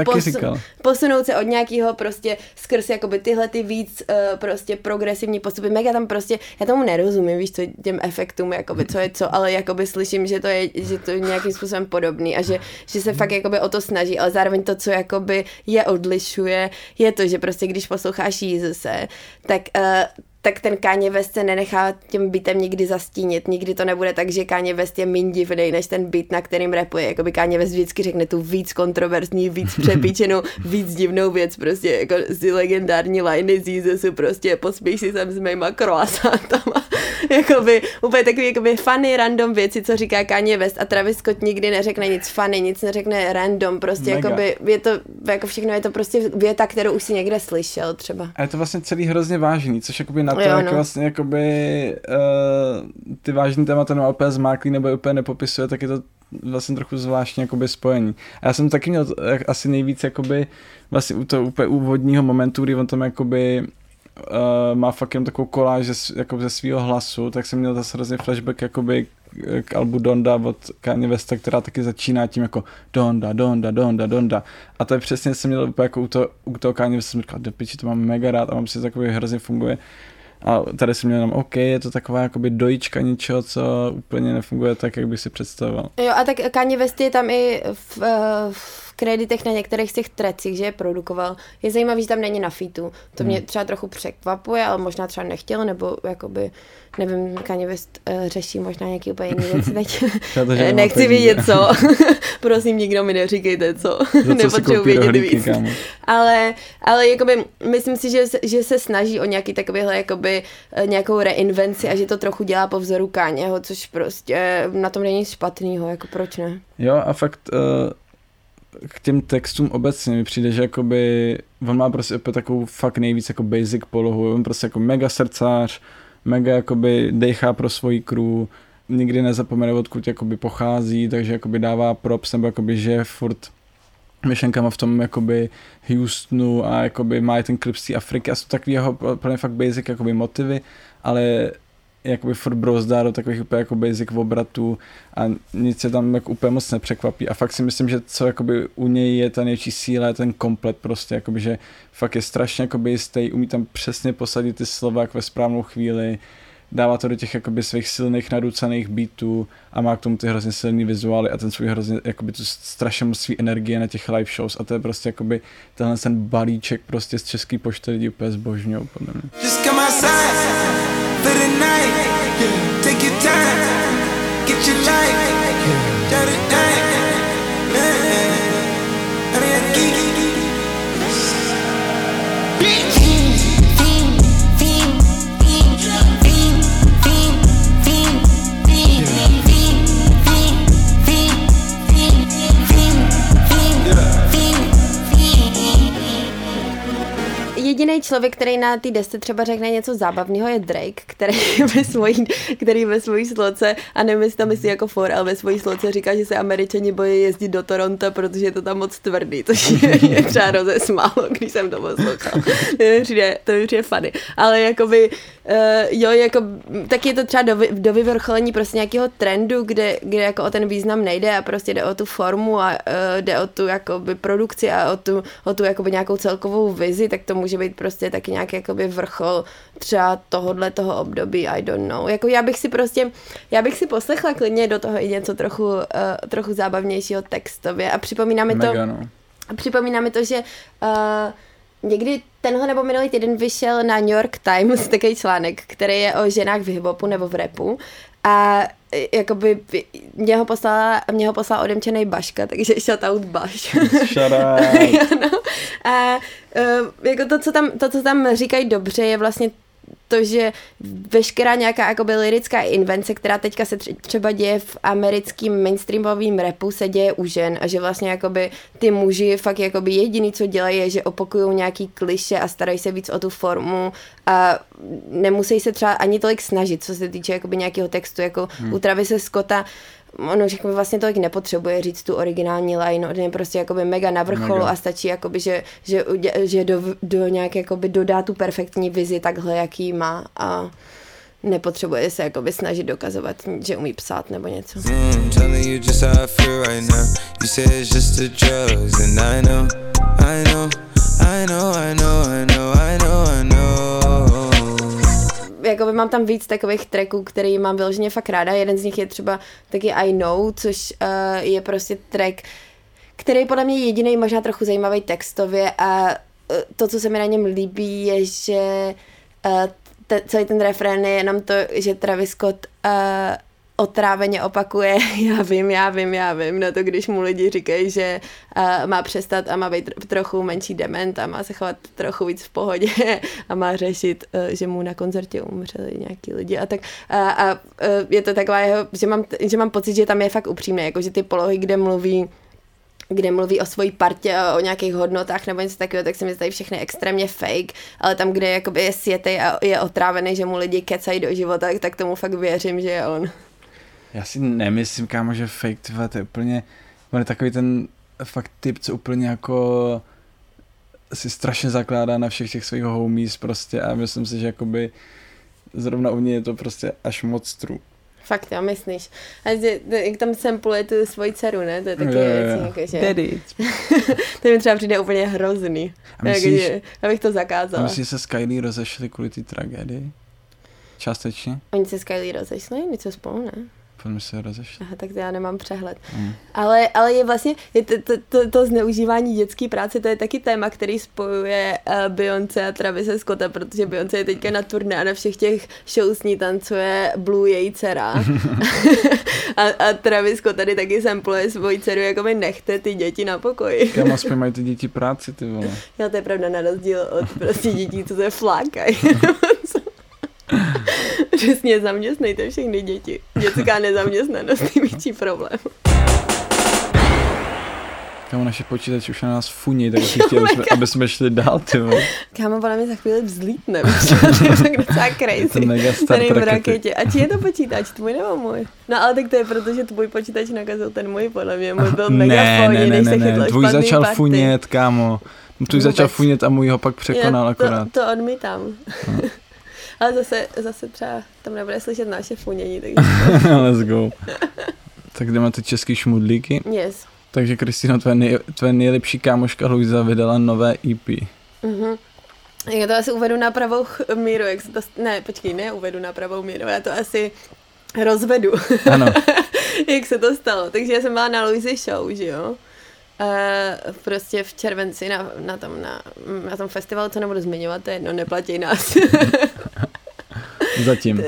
posunout se od nějakého prostě skrz jakoby tyhle ty víc prostě progresivní postupy, mega tam prostě, já tomu nerozumím, víš co, těm efektům, jakoby co je co, ale jakoby slyším, že to je, že to je nějakým způsobem podobný a že se fakt jakoby o to snaží, ale zároveň to, co jakoby je odlišuje, je to, že prostě když posloucháš Jezusa, tak ten Kanye West se nenechá tím beatem nikdy zastínit. Nikdy to nebude tak, že Kanye West je méně divnej než ten beat, na kterým rapuje. Jakoby Kanye West vždycky řekne tu víc kontroverzní, víc přepíčenou, víc divnou věc. Prostě jako si legendární liney z Jezusu, prostě pospíš si sem s mýma croissantama. Jakoby úplně takový jakoby funny random věci, co říká Kanye West, a Travis Scott nikdy neřekne nic funny, nic neřekne random, prostě jakoby je to, jako všechno je to prostě věta, kterou už si někde slyšel třeba. A je to vlastně celý hrozně vážný, což jakoby na to, jo, no. Jak vlastně jakoby ty vážný témata na úplně zmáklý nebo úplně nepopisuje, tak je to vlastně trochu zvláštní jakoby spojení. A já jsem taky měl asi nejvíc jakoby vlastně u toho úplně úvodního momentu, kdy on tam jakoby má fakt jen takovou koláž jako ze svýho hlasu, tak jsem měl zase hrozně flashback jakoby k albu Donda od Kanye Westa, která taky začíná tím jako Donda, Donda, Donda, Donda. A to je přesně, jsem měl úplně jako u toho Kanye Westa, jsem říkal, do piči, to mám mega rád a mám si takový hrozně funguje. A tady jsem měl jenom OK, je to taková jakoby dojíčka něčeho, co úplně nefunguje tak, jak bych si představoval. Jo, a tak Kanye West je tam i v kreditech na některých z těch trecích, že je produkoval. Je zajímavý, že tam není na featu. To mě třeba trochu překvapuje, ale možná třeba nechtěl, nebo jakoby, nevím, Kanye West řeší možná nějaký úplně jiný věci teď. Nechci vědět co. Prosím, nikdo mi neříkejte co. Nepotřebuji vědět rohlíky, víc. Kámo. Ale jakoby, myslím si, že se snaží o nějaký takovýhle jakoby nějakou reinvenci a že to trochu dělá po vzoru Kanyeho, což prostě na tom není špatnýho, jako proč ne? Jo, a fakt k těm textům obecně mi přijde, že jakoby on má prostě opět takovou fakt nejvíc jako basic polohu, on prostě jako mega srdcář, mega jakoby dejchá pro svoji crew, nikdy nezapomene, odkud jakoby pochází, takže jakoby dává props, nebo jakoby žije furt myšlenkama v tom jakoby Houstonu a jakoby má ten klip z té Afriky a jsou takový jeho plně fakt basic jakoby motivy, ale jakoby furt brouzdá do takových úplně jako basic obratů a nic se tam jako úplně moc nepřekvapí a fakt si myslím, že co jakoby u něj je ta největší síla, je ten komplet prostě, jakoby, že fakt je strašně jakoby jistý, umí tam přesně posadit ty slova jako ve správnou chvíli, dává to do těch jakoby svých silných naducaných beatů a má k tomu ty hrozně silný vizuály a ten svůj hrozně, jakoby tu strašně moc svý energie na těch live shows a to je prostě jakoby tenhle ten balíček prostě z České pošty lidi úplně zbožňujou podle mě. člověk, který na té desce třeba řekne něco zábavného, je Drake, který ve svojí sloce, a nevím, jestli tam myslí jako for, ale ve svojí sloce říká, že se Američani bojí jezdit do Toronto, protože je to tam moc tvrdý, což je třeba rozesmálo, když jsem to poslouchala. To mi přijde funny. Ale jakoby, jo, jako, tak je to třeba do vyvrcholení prostě nějakého trendu, kde jako o ten význam nejde a prostě jde o tu formu a jde o tu jakoby produkci a o tu jakoby nějakou celkovou vizi, tak to může být prostě taky nějaký jakoby vrchol třeba toho období, I don't know. Jako já bych si poslechla klidně do toho i něco trochu zábavnějšího textově a připomíná mi to, že někdy tenhle nebo minulý týden vyšel na New York Times takový článek, který je o ženách v hiphopu nebo v rapu a jakoby mě ho poslala odemčenej Baška, takže shoutout Baš. Shoutout. A jako to, co tam říkají dobře, je vlastně to, že veškerá nějaká jakoby lyrická invence, která teďka se třeba děje v americkém mainstreamovém rapu, se děje u žen a že vlastně jakoby ty muži fakt jakoby jediný, co dělají, je, že opakujou nějaký kliše a starají se víc o tu formu a nemusí se třeba ani tolik snažit, co se týče jakoby nějakého textu, jako u Travise Scotta. Ono že vlastně tolik nepotřebuje říct tu originální line, on je prostě jakoby mega na vrcholu a stačí jakoby, že do nějak jakoby dodá tu perfektní vizi takhle, jaký má a nepotřebuje se jakoby snažit dokazovat, že umí psát nebo něco. Jakoby mám tam víc takových tracků, který mám vyloženě fakt ráda. Jeden z nich je třeba taky I Know, což je prostě track, který podle mě je jediný možná trochu zajímavý textově a to, co se mi na něm líbí, je, že celý ten refrén je jenom to, že Travis Scott otráveně opakuje já vím, na to, když mu lidi říkají, že má přestat a má být trochu menší dement a má se chovat trochu víc v pohodě a má řešit, že mu na koncertě umřeli nějaký lidi a tak a je to taková jeho, že mám pocit, že tam je fakt upřímné, jakože ty polohy, kde mluví o svojí partě, o nějakých hodnotách nebo něco takového, tak se mi zdají všechny extrémně fake, ale tam, kde jakoby je sjetej a je otrávený, že mu lidi kecají do života, tak tomu fakt věřím, že je on. Já si nemyslím, kámo, že fake, tyhle, to je úplně, on je takový ten fakt typ, co úplně jako si strašně zakládá na všech těch svých homies prostě a myslím si, že jakoby zrovna u něj je to prostě až moc true. Fakt, já myslíš. A jak tam sampluje tu svoji dceru, ne? To je takové věci, jakože. To mi třeba přijde úplně hrozný. Abych to zakázala. A myslíš, že se s Kylie rozešli kvůli té tragédii? Částečně? Oni se s Kylie rozešli? Něco spolu, ne? Aha, tak to já nemám přehled. Ale je vlastně to zneužívání dětské práce, to je taky téma, který spojuje Beyoncé a Travise Scotta, protože Beyoncé je teďka na turné a na všech těch show s ní tancuje Blue, její dcera. a Travis Scott tady taky sampluje svoji dceru, jako mi nechte ty děti na pokoji. Kam aspoň mají ty děti práci, ty vole. Jo, to je pravda, na rozdíl od prostě dětí, co se flákají. Přesně, zaměstnejte všechny děti. Dětská nezaměstnanost je větší problém. Kámo, naše počítač už na nás funí, tak si chtěli, aby jsme šli dál, ty vole. Kámo, podle mě za chvíli vzlítne. To je tak docela crazy. To mega Star Trekety. A či je to počítač, tvůj nebo můj? No ale tak to je proto, že tvůj počítač nakazil ten můj, podle mě. Můj byl mega funí, než se chytlo. Tvůj začal funět, kámo. Tvůj začal funět a můj ho pak překonal akorát. To odmítám. Ale zase třeba tam nebude slyšet naše funění, takže... Let's go. Tak jdeme na ty český šmudlíky. Yes. Takže Kristýno, tvoje nejlepší kámoška Luisa vydala nové EP. Mhm. Já to asi uvedu na pravou míru, jak se to... Ne, počkej, neuvedu na pravou míru, já to asi rozvedu. Ano. Jak se to stalo. Takže já jsem byla na Luisi show, že jo? Prostě v červenci na tom festivalu, co nebudu zmiňovat, to je jedno, neplatí nás. Zatím.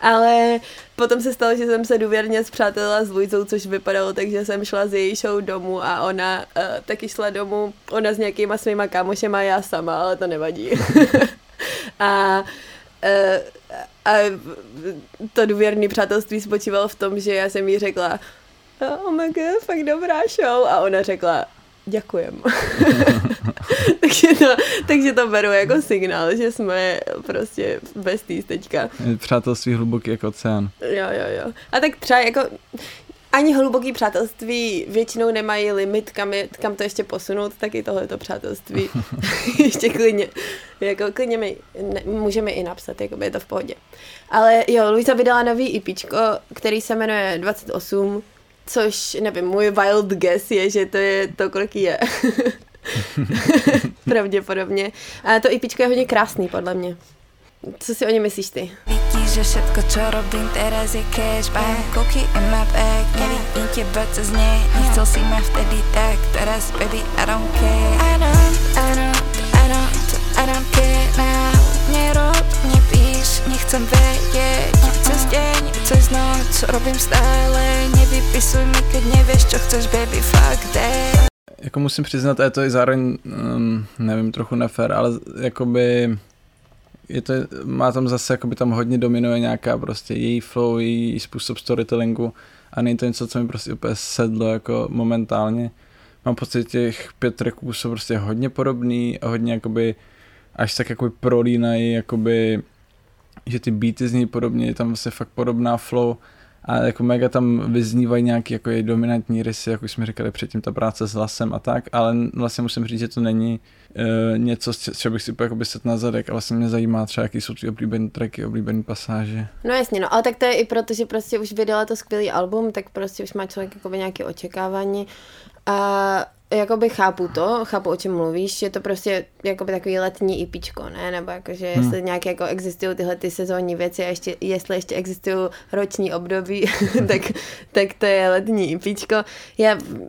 Ale potom se stalo, že jsem se důvěrně spřátelila s Luizou, což vypadalo, takže jsem šla z její show domů a ona taky šla domů, ona s nějakýma svýma kámošema, já sama, ale to nevadí. A to důvěrné přátelství spočívalo v tom, že já jsem jí řekla, oh my god, fakt dobrá show. A ona řekla, děkujem. takže to beru jako signál, že jsme prostě besties teďka. Přátelství hluboký jako oceán. Jo. A tak třeba jako ani hluboký přátelství většinou nemají limit, kam to ještě posunout, tak i tohleto přátelství ještě klidně mi můžeme i napsat, jako by je to v pohodě. Ale jo, Luisa vydala nový EPčko, který se jmenuje 28, což nevím, můj wild guess je, že to je to, kolik je. Pravděpodobně. A to EPčko je hodně krásný, podle mě. Co si o něm myslíš ty? Víš, že všetko, čo robím, teraz je cashback. Koky in my bag, nevidím tebe, co z něj. Nechcel si mě vtedy tak, teraz baby, I don't care. I don't care now. Nerob, nepíš, nechcem vědět. Cez deň, cez noc, robím stále. Nevypisuj mi, keď nevieš, čo chceš, baby, fuck that. Jako musím přiznat, a je to i zároveň, nevím, trochu nefér, ale jakoby... Je to, má tam zase, jakoby tam hodně dominuje nějaká prostě její flow, její způsob storytellingu a není to něco, co mi prostě úplně sedlo jako momentálně. Mám pocit, těch 5 tracků jsou prostě hodně podobný a hodně jakoby až tak jakoby prolínají, jakoby, že ty beaty zní podobně, je tam vlastně fakt podobná flow a jako mega tam vyznívají nějaký jako její dominantní rysy, jak už jsme říkali předtím, ta práce s hlasem a tak, ale vlastně musím říct, že to není něco, co bych si úplně jakoby set na zadek, ale se mě zajímá třeba, jaký jsou ty oblíbený tracky, oblíbený pasáže. No jasně, no ale tak to je i proto, že prostě už vydala to skvělý album, tak prostě už má člověk jakoby nějaké očekávání a jakoby chápu, o čem mluvíš, je to prostě jakoby takový letní IPčko, ne? Nebo jakože jestli nějak jako existují tyhle ty sezónní věci a ještě, jestli ještě existují roční období, tak to je letní IPčko.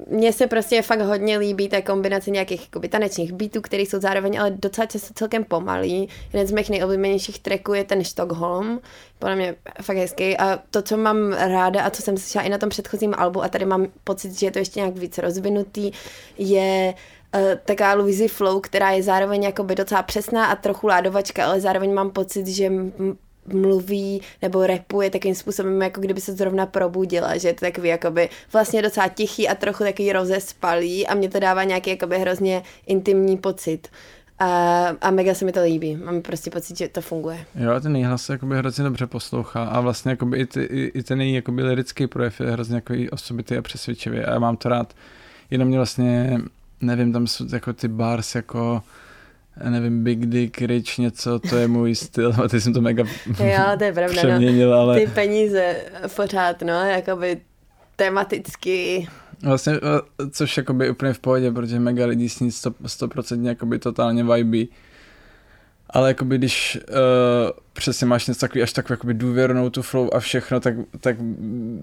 Mně se prostě fakt hodně líbí ta kombinace nějakých jakoby tanečních beatů, které jsou zároveň ale docela často celkem pomalý. Jeden z mých nejoblíbenějších tracků je ten Stockholm, podle mě fakt hezký a to, co mám ráda a co jsem slyšela i na tom předchozím albu a tady mám pocit, že je to ještě nějak víc rozvinutý, je taková Luisy flow, která je zároveň jakoby docela přesná a trochu ládovačka, ale zároveň mám pocit, že mluví nebo rapuje takovým způsobem, jako kdyby se zrovna probudila, že je to takový jakoby vlastně docela tichý a trochu takový rozespalý a mě to dává nějaký jakoby hrozně intimní pocit. A mega se mi to líbí. Mám prostě pocit, že to funguje. Jo, a ten její hlas jakoby hrozně dobře poslouchá a vlastně jakoby i ten její jakoby lirický projev je hrozně jakoby osobitý a přesvědčivý a já mám to rád. Jenom mě vlastně, nevím, tam jsou jako ty bars jako, nevím, Big Dick, Rich, něco, to je můj styl a teď jsem to mega přeměnil, no. Ale... Ty peníze pořád, no, jakoby tematicky... Vlastně, což jakoby úplně v pohodě, protože mega lidí s ní 100% jakoby totálně vibí. Ale jakoby když přesně máš něco takový, až takovou jakoby důvěrnou tu flow a všechno, tak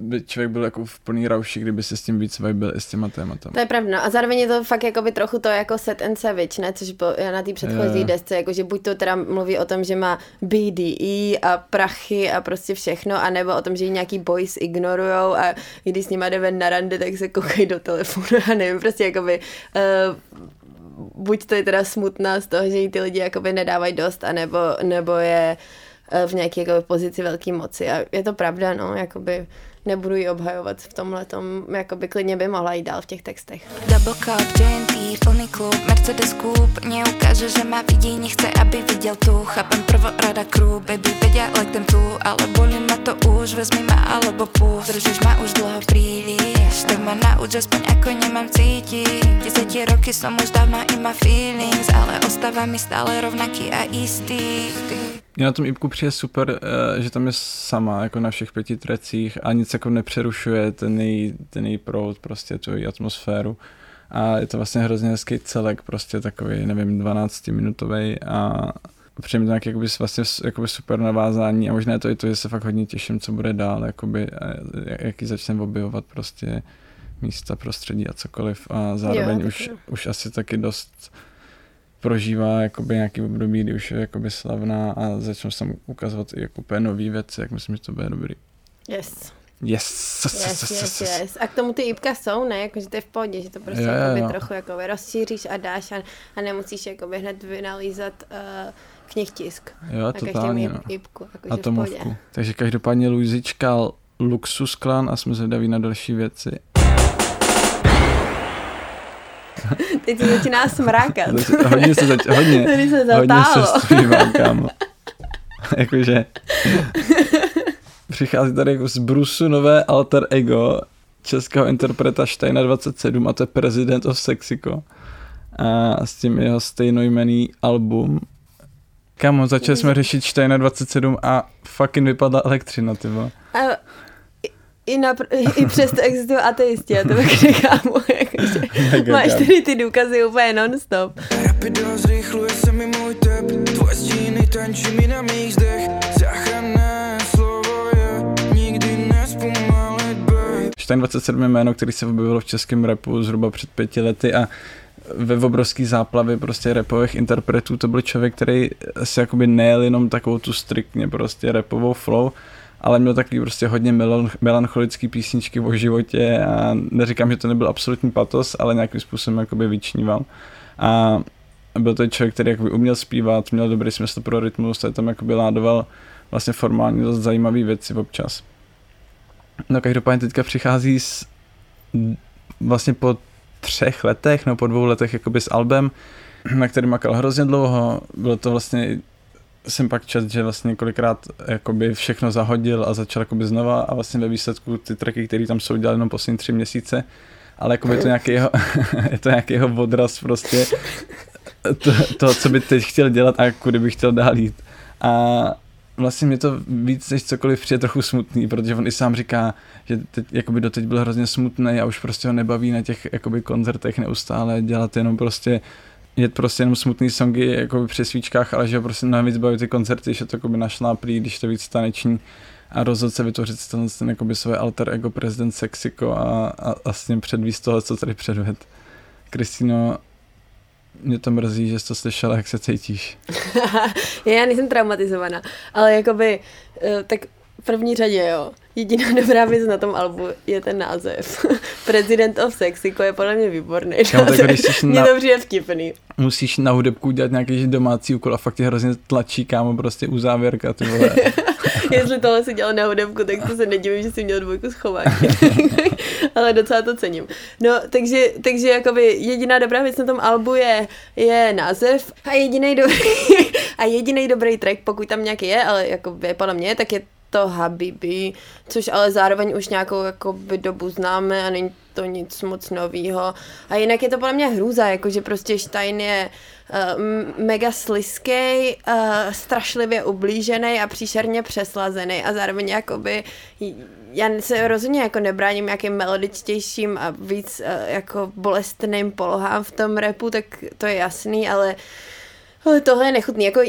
by člověk byl jako v plný rauši, kdyby se s tím víc vibil i s těma tématama. To je pravda. A zároveň je to fakt jakoby trochu to jako set and savage, ne? Což bylo na té předchozí desce, jakože buď to teda mluví o tom, že má BDE a prachy a prostě všechno, anebo o tom, že ji nějaký boys ignorujou a když s nima jde ven na rande, tak se koukají do telefonu a nevím, prostě jakoby... buď to je teda smutná z toho, že jí ty lidi jakoby nedávají dost, anebo je v nějaké jakoby pozici velké moci. A je to pravda, no, jakoby nebudu ji obhajovat v tomhletom, jakoby klidně by mohla jít dál v těch textech. Double cup, J&T, plný klub, Mercedes Coupe, mě ukáže, že má vidí, nechce, aby viděl tu, chápem prvorada crew, baby, věděla, kde tu, ale bolí mě to už, vezmi má alebo půl, držíš má už dlouho príliš, tak ma nauč, aspoň ako nemám cítit, 10 roky som už dávno i má feelings, ale ostává mi stále rovnaký a jistý. Mě na tom IPku přijde super, že tam je sama, jako na všech 5 trecích a nic jako nepřerušuje ten její proud, prostě tu její atmosféru a je to vlastně hrozně hezký celek, prostě takový, nevím, 12-minutový a přijde mi to nějaké vlastně, jakoby super navázání a možná je to i to, že se fakt hodně těším, co bude dál, jakoby, jaký začneme objevovat prostě místa, prostředí a cokoliv a zároveň už asi taky dost prožívá jakoby nějaký období, kdy už je jakoby slavná a začnou se tam ukazovat i jako úplně nový věci, jak myslím, že to bude dobrý. Yes. A k tomu ty IPka jsou, ne? Jakože to je v pohodě, že to prostě trochu jakoby rozšíříš a dáš a nemusíš jakoby hned vynalízat knihtisk. Jo, totálně, no. IPku, a tomovku. Takže každopádně Luisička, Luxus Klan a jsme zvědaví na další věci. Teď se začíná smrákat. Hodně se střívám, kámo. Jakože přichází tady jako z brusu nové alter ego českého interpreta Štejna 27, a to je President of Sexico. A s tím jeho stejnojmenný album. Kámo, začali jsme řešit Štejna 27 a fucking vypadla elektřina, ty vole. I přesto existují ateisti, a to bych řekla, jakože máš tady ty důkazy úplně non-stop. Rapido zrychluje se mi můj tep, tvoje stíny tančí mi na mých zdech, záchranné slovo je nikdy nezpomalit, babe. Štejn 27 je jméno, který se objevilo v českém rapu zhruba před 5 lety a ve obrovský záplavě prostě rapových interpretů to byl člověk, který se jakoby nejel jenom takovou tu striktně prostě rapovou flow, ale měl takový prostě hodně melancholický písničky o životě a neříkám, že to nebyl absolutní patos, ale nějakým způsobem jakoby vyčníval. A byl to člověk, který jakoby uměl zpívat, měl dobrý smysl pro rytmus, tady tam jakoby ládoval vlastně formálně dost zajímavý věci občas. No každopádně teďka přichází vlastně po 3 letech, no po 2 letech jakoby s albem, na který makal hrozně dlouho, bylo to vlastně jsem pak čas, že vlastně několikrát jakoby všechno zahodil a začal jakoby znova a vlastně ve výsledku ty tracky, které tam jsou, dělali jenom poslední 3 měsíce, ale jakoby je to nějaký jeho, je to nějaký jeho odraz prostě to, co by teď chtěl dělat a kudy by chtěl dál jít. A vlastně mě to víc než cokoliv přijde trochu smutný, protože on i sám říká, že teď, jakoby doteď byl hrozně smutný a už prostě ho nebaví na těch jakoby koncertech neustále dělat jenom prostě jet prostě jenom smutný songy jako při svíčkách, ale že ho prostě mnohem víc baví ty koncerty, že to jakoby našláplí, když to víc taneční a rozhodl se vytvořit ten jakoby svoje alter ego Prezident Sexico a s ním předvíst tohle, co tady předved. Kristýno, mě to mrzí, že jsi to slyšela, jak se cítíš. Já nejsem traumatizovaná, ale jakoby, tak v první řadě, jo, jediná dobrá věc na tom albu je ten název. President of Sexico je podle mě výborný. Mně to přijde vtipný. Musíš na hudebku dělat nějaký domácí úkol a fakt tě hrozně tlačí, kámo, prostě u závěrka, ty vole. Jestli tohle si dělal na hudebku, tak to se nedivím, že jsi měl 2 schováky. Ale docela to cením. No, takže jakoby jediná dobrá věc na tom albu je název a jedinej dobrý track, pokud tam nějaký je, ale jakoby podle mě, tak je to Habibi, což ale zároveň už nějakou jakoby dobu známe a není to nic moc novýho. A jinak je to podle mě hrůza, jakože prostě Štejn je mega sliskej, strašlivě ublížený a příšerně přeslazený a zároveň jakoby, já se rozhodně jako nebráním nějakým melodičtějším a víc jako bolestným polohám v tom rapu, tak to je jasný, ale tohle je nechutný. Jako,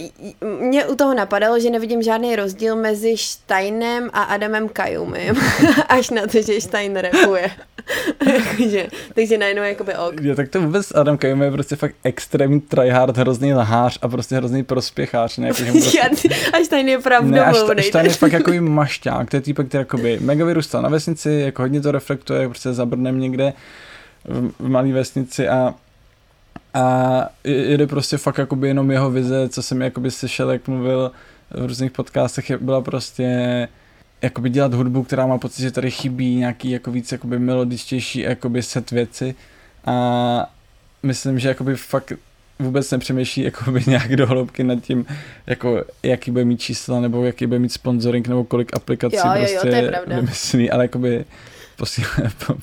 mě u toho napadalo, že nevidím žádný rozdíl mezi Štejnem a Adamem Kajumem. Až na to, že Štejn rapuje. Takže najednou jakoby ok. Jo, tak to vůbec Adam Kajum je prostě fakt extrémní tryhard, hrozný lhář a prostě hrozný prospěchář. Ne? Jako, prostě... A Štejn je pravdomluvnej. Ne, Štejn je fakt jakový mašťák. To je týpek, který jakoby mega vyrůstal na vesnici, jako hodně to reflektuje, prostě za Brnem někde v malý vesnici a jde prostě fakt jakoby jenom jeho vize, co jsem jakoby slyšel, jak mluvil v různých podcastech, byla prostě jakoby dělat hudbu, která má pocit, že tady chybí nějaký jako víc jakoby melodičtější jakoby set věci a myslím, že jakoby fakt vůbec nepřemýšlí jakoby nějak do hloubky nad tím, jako jaký bude mít čísla nebo jaký bude mít sponsoring nebo kolik aplikací prostě vymyslí, ale jakoby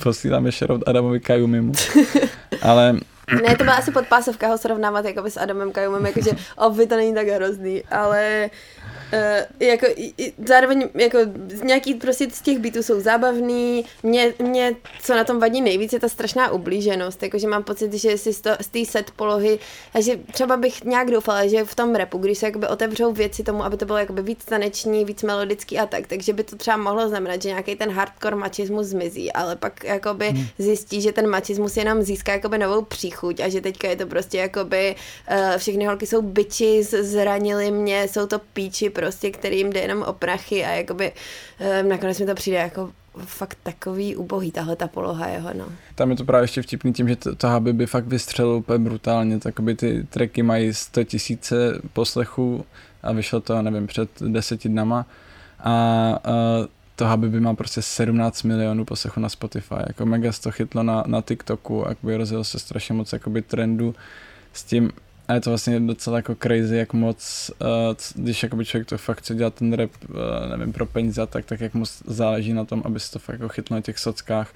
posíláme shoutout Adamovi Kajumimu, ale ne, to byla asi podpásovka ho srovnávat jakoby s Adamem Kajumem, jakože obvy to není tak hrozný, ale jako zároveň jako nějaký prostě z těch beatů jsou zábavný, mě co na tom vadí nejvíc je ta strašná ublíženost, jakože mám pocit, že si z té set polohy a že třeba bych nějak doufala, že v tom rapu, když se jakoby otevřou věci tomu, aby to bylo jakoby víc taneční, víc melodický a tak, takže by to třeba mohlo znamenat, že nějaký ten hardcore machismus zmizí, ale pak jakoby zjistí, že ten machismus jenom získá jakoby novou příchuť a že teďka je to prostě jakoby všechny holky jsou bitches, zranili mě, jsou to píči prostě, kterým jde jenom o prachy a jakoby nakonec mi to přijde jako fakt takový ubohý, tahle ta poloha jeho, no. Tam je to právě ještě vtipný tím, že to Habibi fakt vystřelil úplně brutálně, takoby ty tracky mají 100 000 poslechů a vyšlo to, nevím, před 10 dnama a to Habibi má prostě 17 milionů poslechů na Spotify, jako mega to chytlo na TikToku, jakoby rozjel se strašně moc jakoby trendu s tím a je to vlastně docela jako crazy, jak moc, když jakoby člověk to fakt chce dělat ten rap, nevím, pro peníze a tak jak moc záleží na tom, aby se to fakt jako chytlo na těch sockách,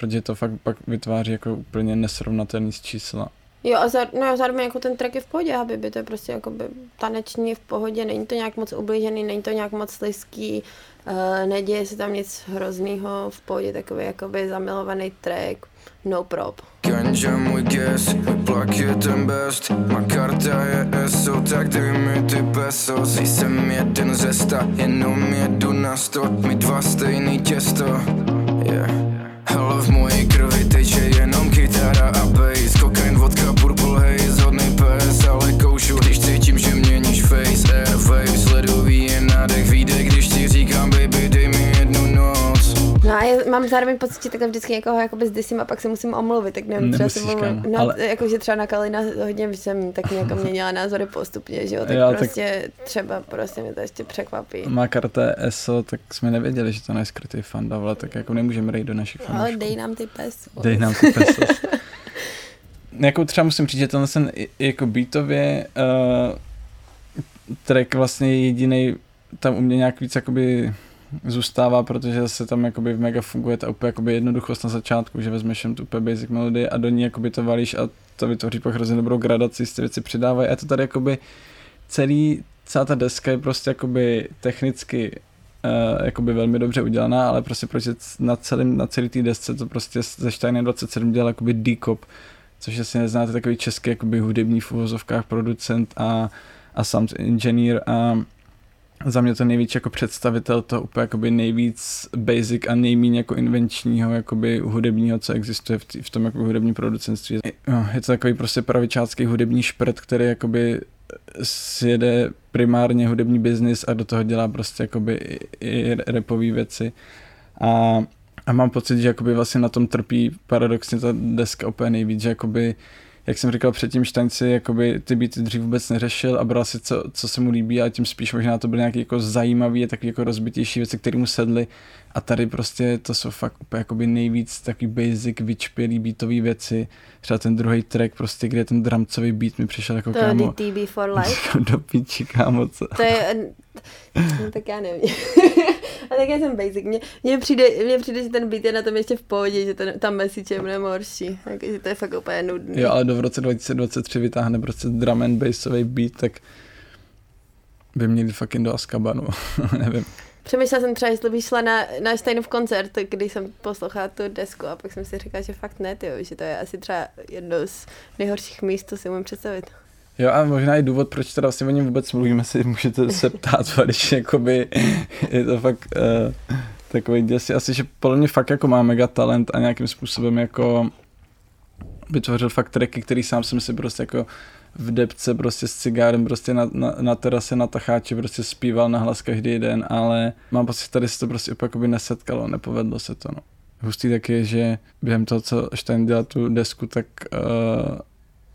protože to fakt pak vytváří jako úplně nesrovnatelný z čísla. Jo a zároveň jako ten track je v pohodě, Habibi, to je prostě jakoby taneční, v pohodě, není to nějak moc ublížený, není to nějak moc slizký, neděje se tam nic hroznýho, v pohodě takový jakoby zamilovaný track, no prop. Ale v mojej krvi teče jenom kytara a bass, kokain, vodka, purple haze, hodnej pes, ale koušu, když cítím, že měníš face, air wave, sledový je nádech, výdech, když ti říkám baby, dej mi jednu noc. No a já mám zároveň pocit, že takhle vždycky někoho jakoby zdysím a pak se musím omluvit, tak nevím, třeba se omluvit, no ale... jakože třeba na Kalina hodně jsem tak nějak měnila názory postupně, že jo, tak já, prostě tak... třeba prostě mě to ještě překvapí. Má karta ESO, tak jsme nevěděli, že to nejskrytý fanda, ale tak jako nemůžeme rejt do našich fanoušků. Ale dej nám ty peso. Dej nám ty peso. Jako třeba musím říct, že tenhle jsem jako beatově track vlastně jedinej tam u mě nějak víc jakoby zůstává, protože se tam jakoby mega funguje ta úplně jakoby jednoduchost na začátku, že vezmeš jen tu úplně basic melodii a do ní jakoby to valíš a to vytvoří pak hrozně dobrou gradaci, ty věci přidávají a to tady jakoby celá ta deska je prostě jakoby technicky jakoby velmi dobře udělaná, ale prostě na celý té desce to prostě ze Štejna 27 dělal jakoby D-Cop, což jestli neznáte, takový český jakoby hudební v uvozovkách producent a sound engineer a za mě to nejvíc jako představitel toho úplně jakoby nejvíc basic a nejméně jako invenčního jakoby hudebního, co existuje v tom jako hudebním producentství. Je to takový prostě pravičácký hudební šprt, který jakoby sjede primárně hudební biznis a do toho dělá prostě jakoby i rapový věci. A mám pocit, že jakoby vlastně na tom trpí paradoxně ta deska úplně nejvíc, že jakoby jak jsem říkal předtím, Štejn si jakoby ty beaty dřív vůbec neřešil a bral si, co se mu líbí, ale tím spíš možná to byly nějaké jako zajímavé a takové jako rozbitější věci, které mu sedly. A tady prostě to jsou fakt úplně nejvíc takový basic, vyčpělý beatové věci. Třeba ten druhý track, prostě, kde ten drumcový beat mi přišel jako to kámo. To je DTB for life. Do píči, kámo, co? To je, no, tak já nevím. A tak já jsem basic. Mně přijde, že ten beat je na tom ještě v pohodě, že ta message je mnohem horší. Takže to je fakt úplně nudný. Jo, ale do v roce 2023 vytáhne prostě drum and bassový beat, tak by měli fucking do Azkabanu. Nevím. Přemýšlela jsem třeba, jestli bych šla na Štejnův koncert, když jsem poslouchala tu desku a pak jsem si říkala, že fakt ne, tyjo, že to je asi třeba jedno z nejhorších míst, co si můžu představit. Jo a možná i důvod, proč teda vlastně o něm vůbec mluvíme, si můžete se ptát, když jakoby je to fakt takový děs, asi, že podle mě fakt jako má mega talent a nějakým způsobem jako vytvořil fakt tracky, který sám jsem si prostě jako v depce prostě s cigárem prostě na terase na tacháči prostě zpíval nahlas každý den, ale mám pocit, že tady se to prostě opakoby nesetkalo, nepovedlo se to, no. Hustý tak je, že během toho, co Štejn dělal tu desku, tak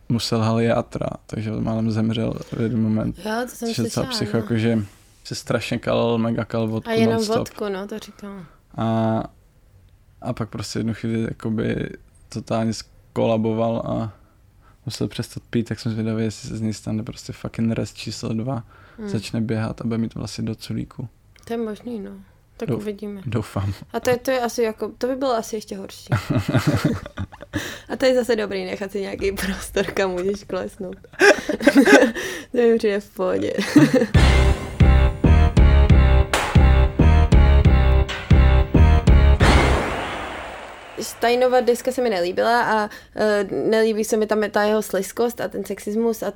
musel halie atra, takže málem zemřel v jeden moment. Jo, to jsem slyšela, psycho, no. Jakože se strašně kalil, mega kalil vodku. A jenom non-stop. Vodku, no, to říkám. A pak prostě jednu chvíli jakoby totálně skolaboval a musel přestat pít, tak jsem zvědavý, jestli se z něj stane prostě fucking rest číslo 2. Začne běhat a bude mít vlastně do culíku. To je možný, no. Tak uvidíme. Doufám. A to je asi jako, to by bylo asi ještě horší. A to je zase dobrý, nechat si nějaký prostor, kam můžeš klesnout. To mi přijde v pohodě. Štejnova deska se mi nelíbila a nelíbí se mi tam ta jeho slizkost a ten sexismus a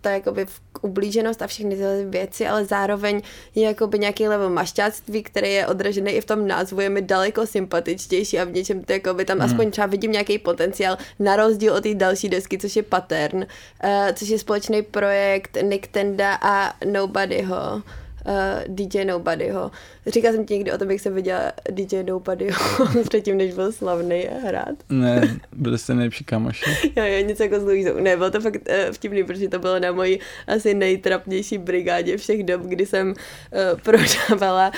ta jakoby ublíženost a všechny tyhle věci, ale zároveň je jakoby nějaký level mašťáctví, které je odražené i v tom názvu, je mi daleko sympatičtější a v něčem to jakoby tam aspoň třeba vidím nějaký potenciál na rozdíl od té další desky, což je Pattern, což je společný projekt Nik Tenda a Nobodyho. DJ Nobodyho. Říkala jsem ti někdy o tom, jak jsem viděla DJ Nobodyho předtím, než byl slavný a hrát? Ne, byli jste nejlepší kamoši. Jo, něco jako s Luisou. Ne, bylo to fakt vtipný, protože to bylo na mojí asi nejtrapnější brigádě všech dob, kdy jsem prodávala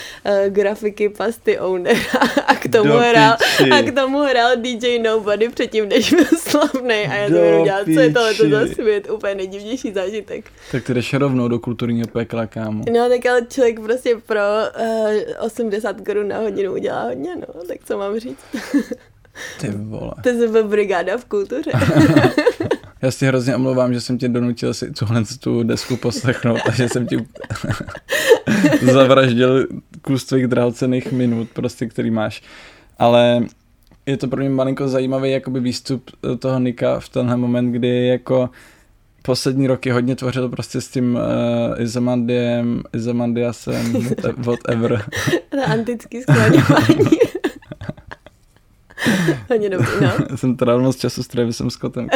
grafiky pasty Ownera a k tomu hrál DJ Nobody předtím, než byl slavný a já to budu dělat, co je tohleto za svět, úplně nejdivnější zážitek. Tak ty jdeš rovnou do kulturního pekla, kámo. No tak ale člověk prostě pro 80 korun na hodinu udělá hodně, no, tak co mám říct. Ty vole. To je zase brigáda v kultuře. Já si hrozně omlouvám, že jsem tě donutil si tuhle tu desku poslechnout a že jsem ti zavraždil kus tvých drahocených minut, prostě, který máš. Ale je to pro mě malinko zajímavý jakoby výstup toho Nika v tenhle moment, kdy jako poslední roky hodně tvořil prostě s tím Izamandiasem, whatever. Na antický skladování. Hodně dobrý, no. Jsem teda moc času s Travisem Scottem.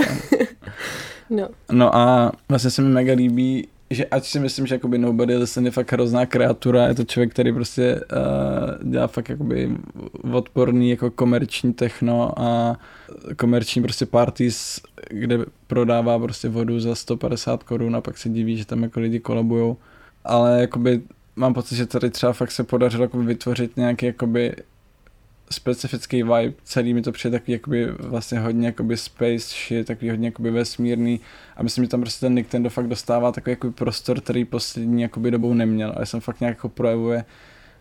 No a vlastně se mi mega líbí, že ač si myslím, že jakoby Nobody Listen je fakt hrozná kreatura, je to člověk, který prostě dělá fakt jakoby odporný jako komerční techno a komerční prostě parties, kde prodává prostě vodu za 150 korun a pak se diví, že tam jako lidi kolabujou, ale jakoby mám pocit, že tady třeba fakt se podařilo jakoby vytvořit nějaký jakoby specifický vibe, celý mi to přijde takový jakoby vlastně hodně jakoby space shit, takový hodně jakoby vesmírný a myslím, že tam prostě ten Nik Tendo fakt dostává takový jakoby prostor, který poslední jakoby dobou neměl a já jsem fakt nějak jako projevuje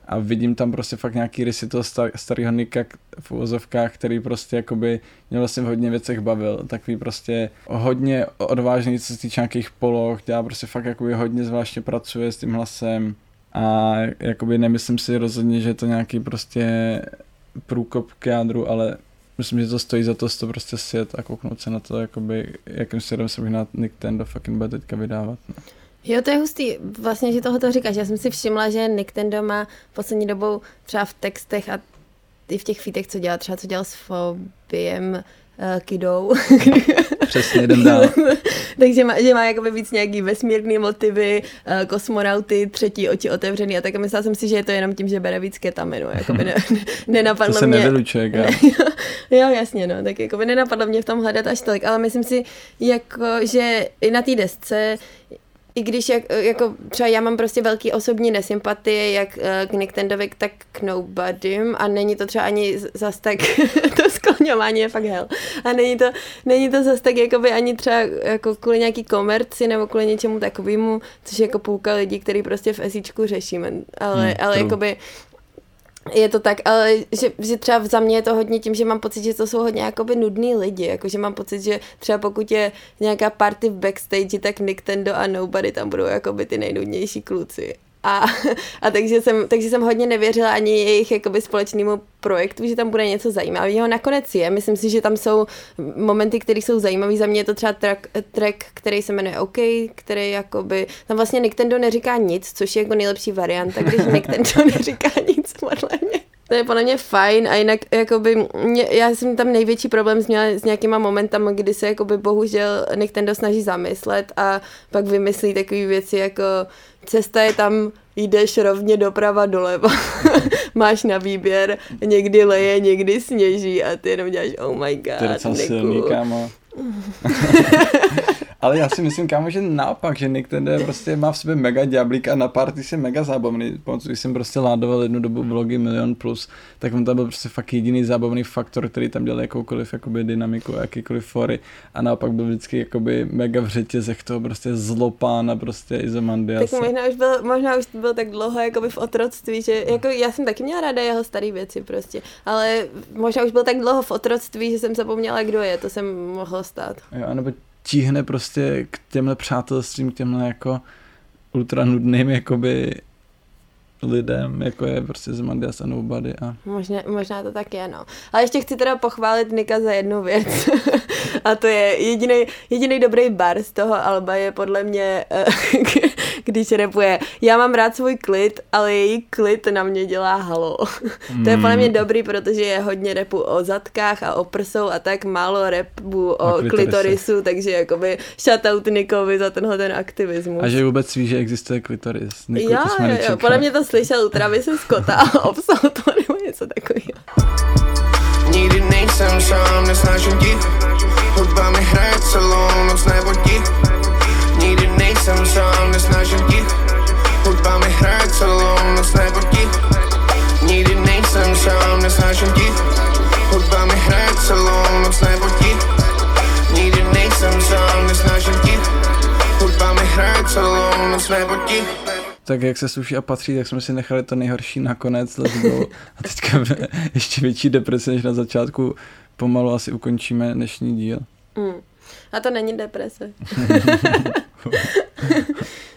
a vidím tam prostě fakt nějaký rysy toho starého Nika v uvozovkách, který prostě jakoby mě vlastně v hodně věcech bavil, takový prostě hodně odvážný, co se týče nějakých poloh, dělá prostě fakt jakoby hodně zvláštně pracuje s tím hlasem a jakoby nemyslím si rozhodně, že je to nějaký prostě průkop k jádru, ale myslím, že to stojí za to, to prostě sjet a kouknout se na to, jakoby, jakým směrem se bych na Nik Tendo fucking bude teďka vydávat. No. Jo, to je hustý, vlastně, že tohle to říkáš. Já jsem si všimla, že Nik Tendo má poslední dobou třeba v textech a i v těch featech, co dělal, třeba co dělal s Fobiem Kidou. Přesně, jdem dál. Takže má jakoby víc nějaký vesmírný motivy, kosmonauty, třetí oči otevřený a tak a myslela jsem si, že je to jenom tím, že bere víc ketaminu, jakoby nenapadlo mě. To se nevylučuje, Jo, jasně, no, tak jakoby nenapadlo mě v tom hledat až tolik, ale myslím si, jako, že i na té desce, i když jako třeba já mám prostě velký osobní nesympatie jak k Nik Tendovi, tak k Nobodym a není to třeba ani zas tak, to skloňování je fakt hell. A není to zas tak jakoby ani třeba jako kvůli nějaký komerci nebo kvůli něčemu takovému, což je jako půlka lidí, který prostě v esíčku řešíme. Ale jakoby je to tak, ale že třeba za mě je to hodně tím, že mám pocit, že to jsou hodně jakoby nudný lidi, jakože mám pocit, že třeba pokud je nějaká party v backstage, tak Nik Tendo a Nobody tam budou jakoby ty nejnudnější kluci. A takže jsem hodně nevěřila ani jejich jakoby společnému projektu, že tam bude něco zajímavého. Nakonec je, myslím si, že tam jsou momenty, které jsou zajímavé. Za mě je to třeba track, který se jmenuje OK, který jakoby, tam vlastně Nik Tendo neříká nic, což je jako nejlepší varianta, když Nik Tendo neříká nic, podle mě. To je podle mě fajn a jinak jakoby, já jsem tam největší problém měla s nějakýma momentama, kdy se jakoby bohužel Nik Tendo snaží zamyslet a pak vymyslí takové věci jako cesta je tam, jdeš rovně doprava doleva, máš na výběr, někdy leje, někdy sněží a ty jenom děláš oh my god, Niku. To je silný, kámo. Ale já si myslím, kámo, že naopak, že Nik Tendo prostě má v sobě mega ďáblík a na party se mega zábavný. Když jsem prostě ládoval jednu dobu vlogy Milion Plus, tak on tam byl prostě fakt jediný zábavný faktor, který tam dělal jakoukoliv jakoby dynamiku, jakýkoliv fory a naopak byl vždycky jakoby mega v řetězech toho prostě zlopána prostě Izamandiase. Tak možná už byl tak dlouho jakoby v otroctví, že jako já jsem taky měla ráda jeho starý věci prostě, ale možná už byl tak dlouho v otroctví, že jsem zapomněla, kdo je, to jsem mohla stát. Jo, anebo tíhne prostě k těmhle přátelstvím, k těmhle jako ultranudným jakoby lidem, jako je prostě Izamandias a Nobody. Možná to tak je, no. Ale ještě chci teda pochválit Nika za jednu věc. A to je jediný dobrý bar z toho alba je podle mě když rapuje. Já mám rád svůj klid, ale její klid na mě dělá halo. To je podle mě dobrý, protože je hodně rapu o zadkách a o prsou a tak, málo rapu o klitorisu, takže jakoby shoutout Nikovi za tenhle ten aktivismus. A že vůbec ví, že existuje klitoris. Niku, jo, podle mě to slyšel u Travise Scotta a obsah to nebo něco takového. Nikdy nejsem sám, nesnáším ti. Hudba mi hraje celou noc nebo ti. Nikdy nejsem sám, nesnáším ti. Hudba mi hraje celou noc nebo ti. Nikdy nejsem sám, nesnáším ti. Hudba mi hraje celou noc nebo ti. Nikdy nejsem sám, nesnáším ti. Hudba mi hraje celou noc nebo ti. Tak jak se sluší a patří, tak jsme si nechali to nejhorší nakonec. A teďka ještě větší deprese než na začátku. Pomalu asi ukončíme dnešní díl. A to není deprese.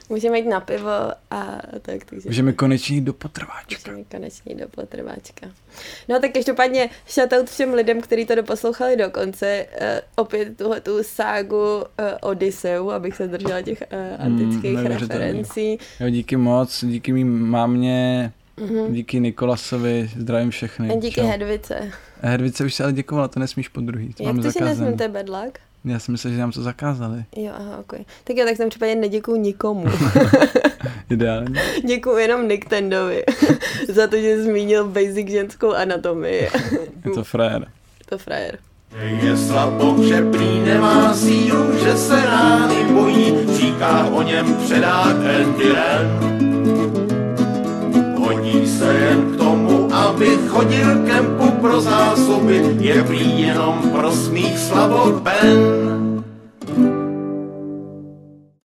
Můžeme jít na pivo a tak. Takže... Můžeme konečně do potrváčka. No tak každopádně shoutout všem lidem, kteří to doposlouchali do konce. Opět tuhletu ságu Odyseu, abych se držela těch antických referencí. Jo, díky moc, díky mým mámě, díky Nikolasovi, zdravím všechny. A díky Hedvice. Hedvice už se ale děkovala, to nesmíš podruhý. Jak to si nesmím, to je bedlak? Já si myslím, že nám to zakázali. Jo, aha, ok. Tak jo, tak jsem případně neděkuju nikomu. Ideálně. Děkuju jenom Nik Tendovi za to, že zmínil basic ženskou anatomii. Je to frajer. Je slabokřepný, nemá sílu, že se rány bojí, říká o něm předák Endiren. Honí se jen k tomu, aby chodil kempu pro zásoby, je prý jenom pro smích slabok Ben.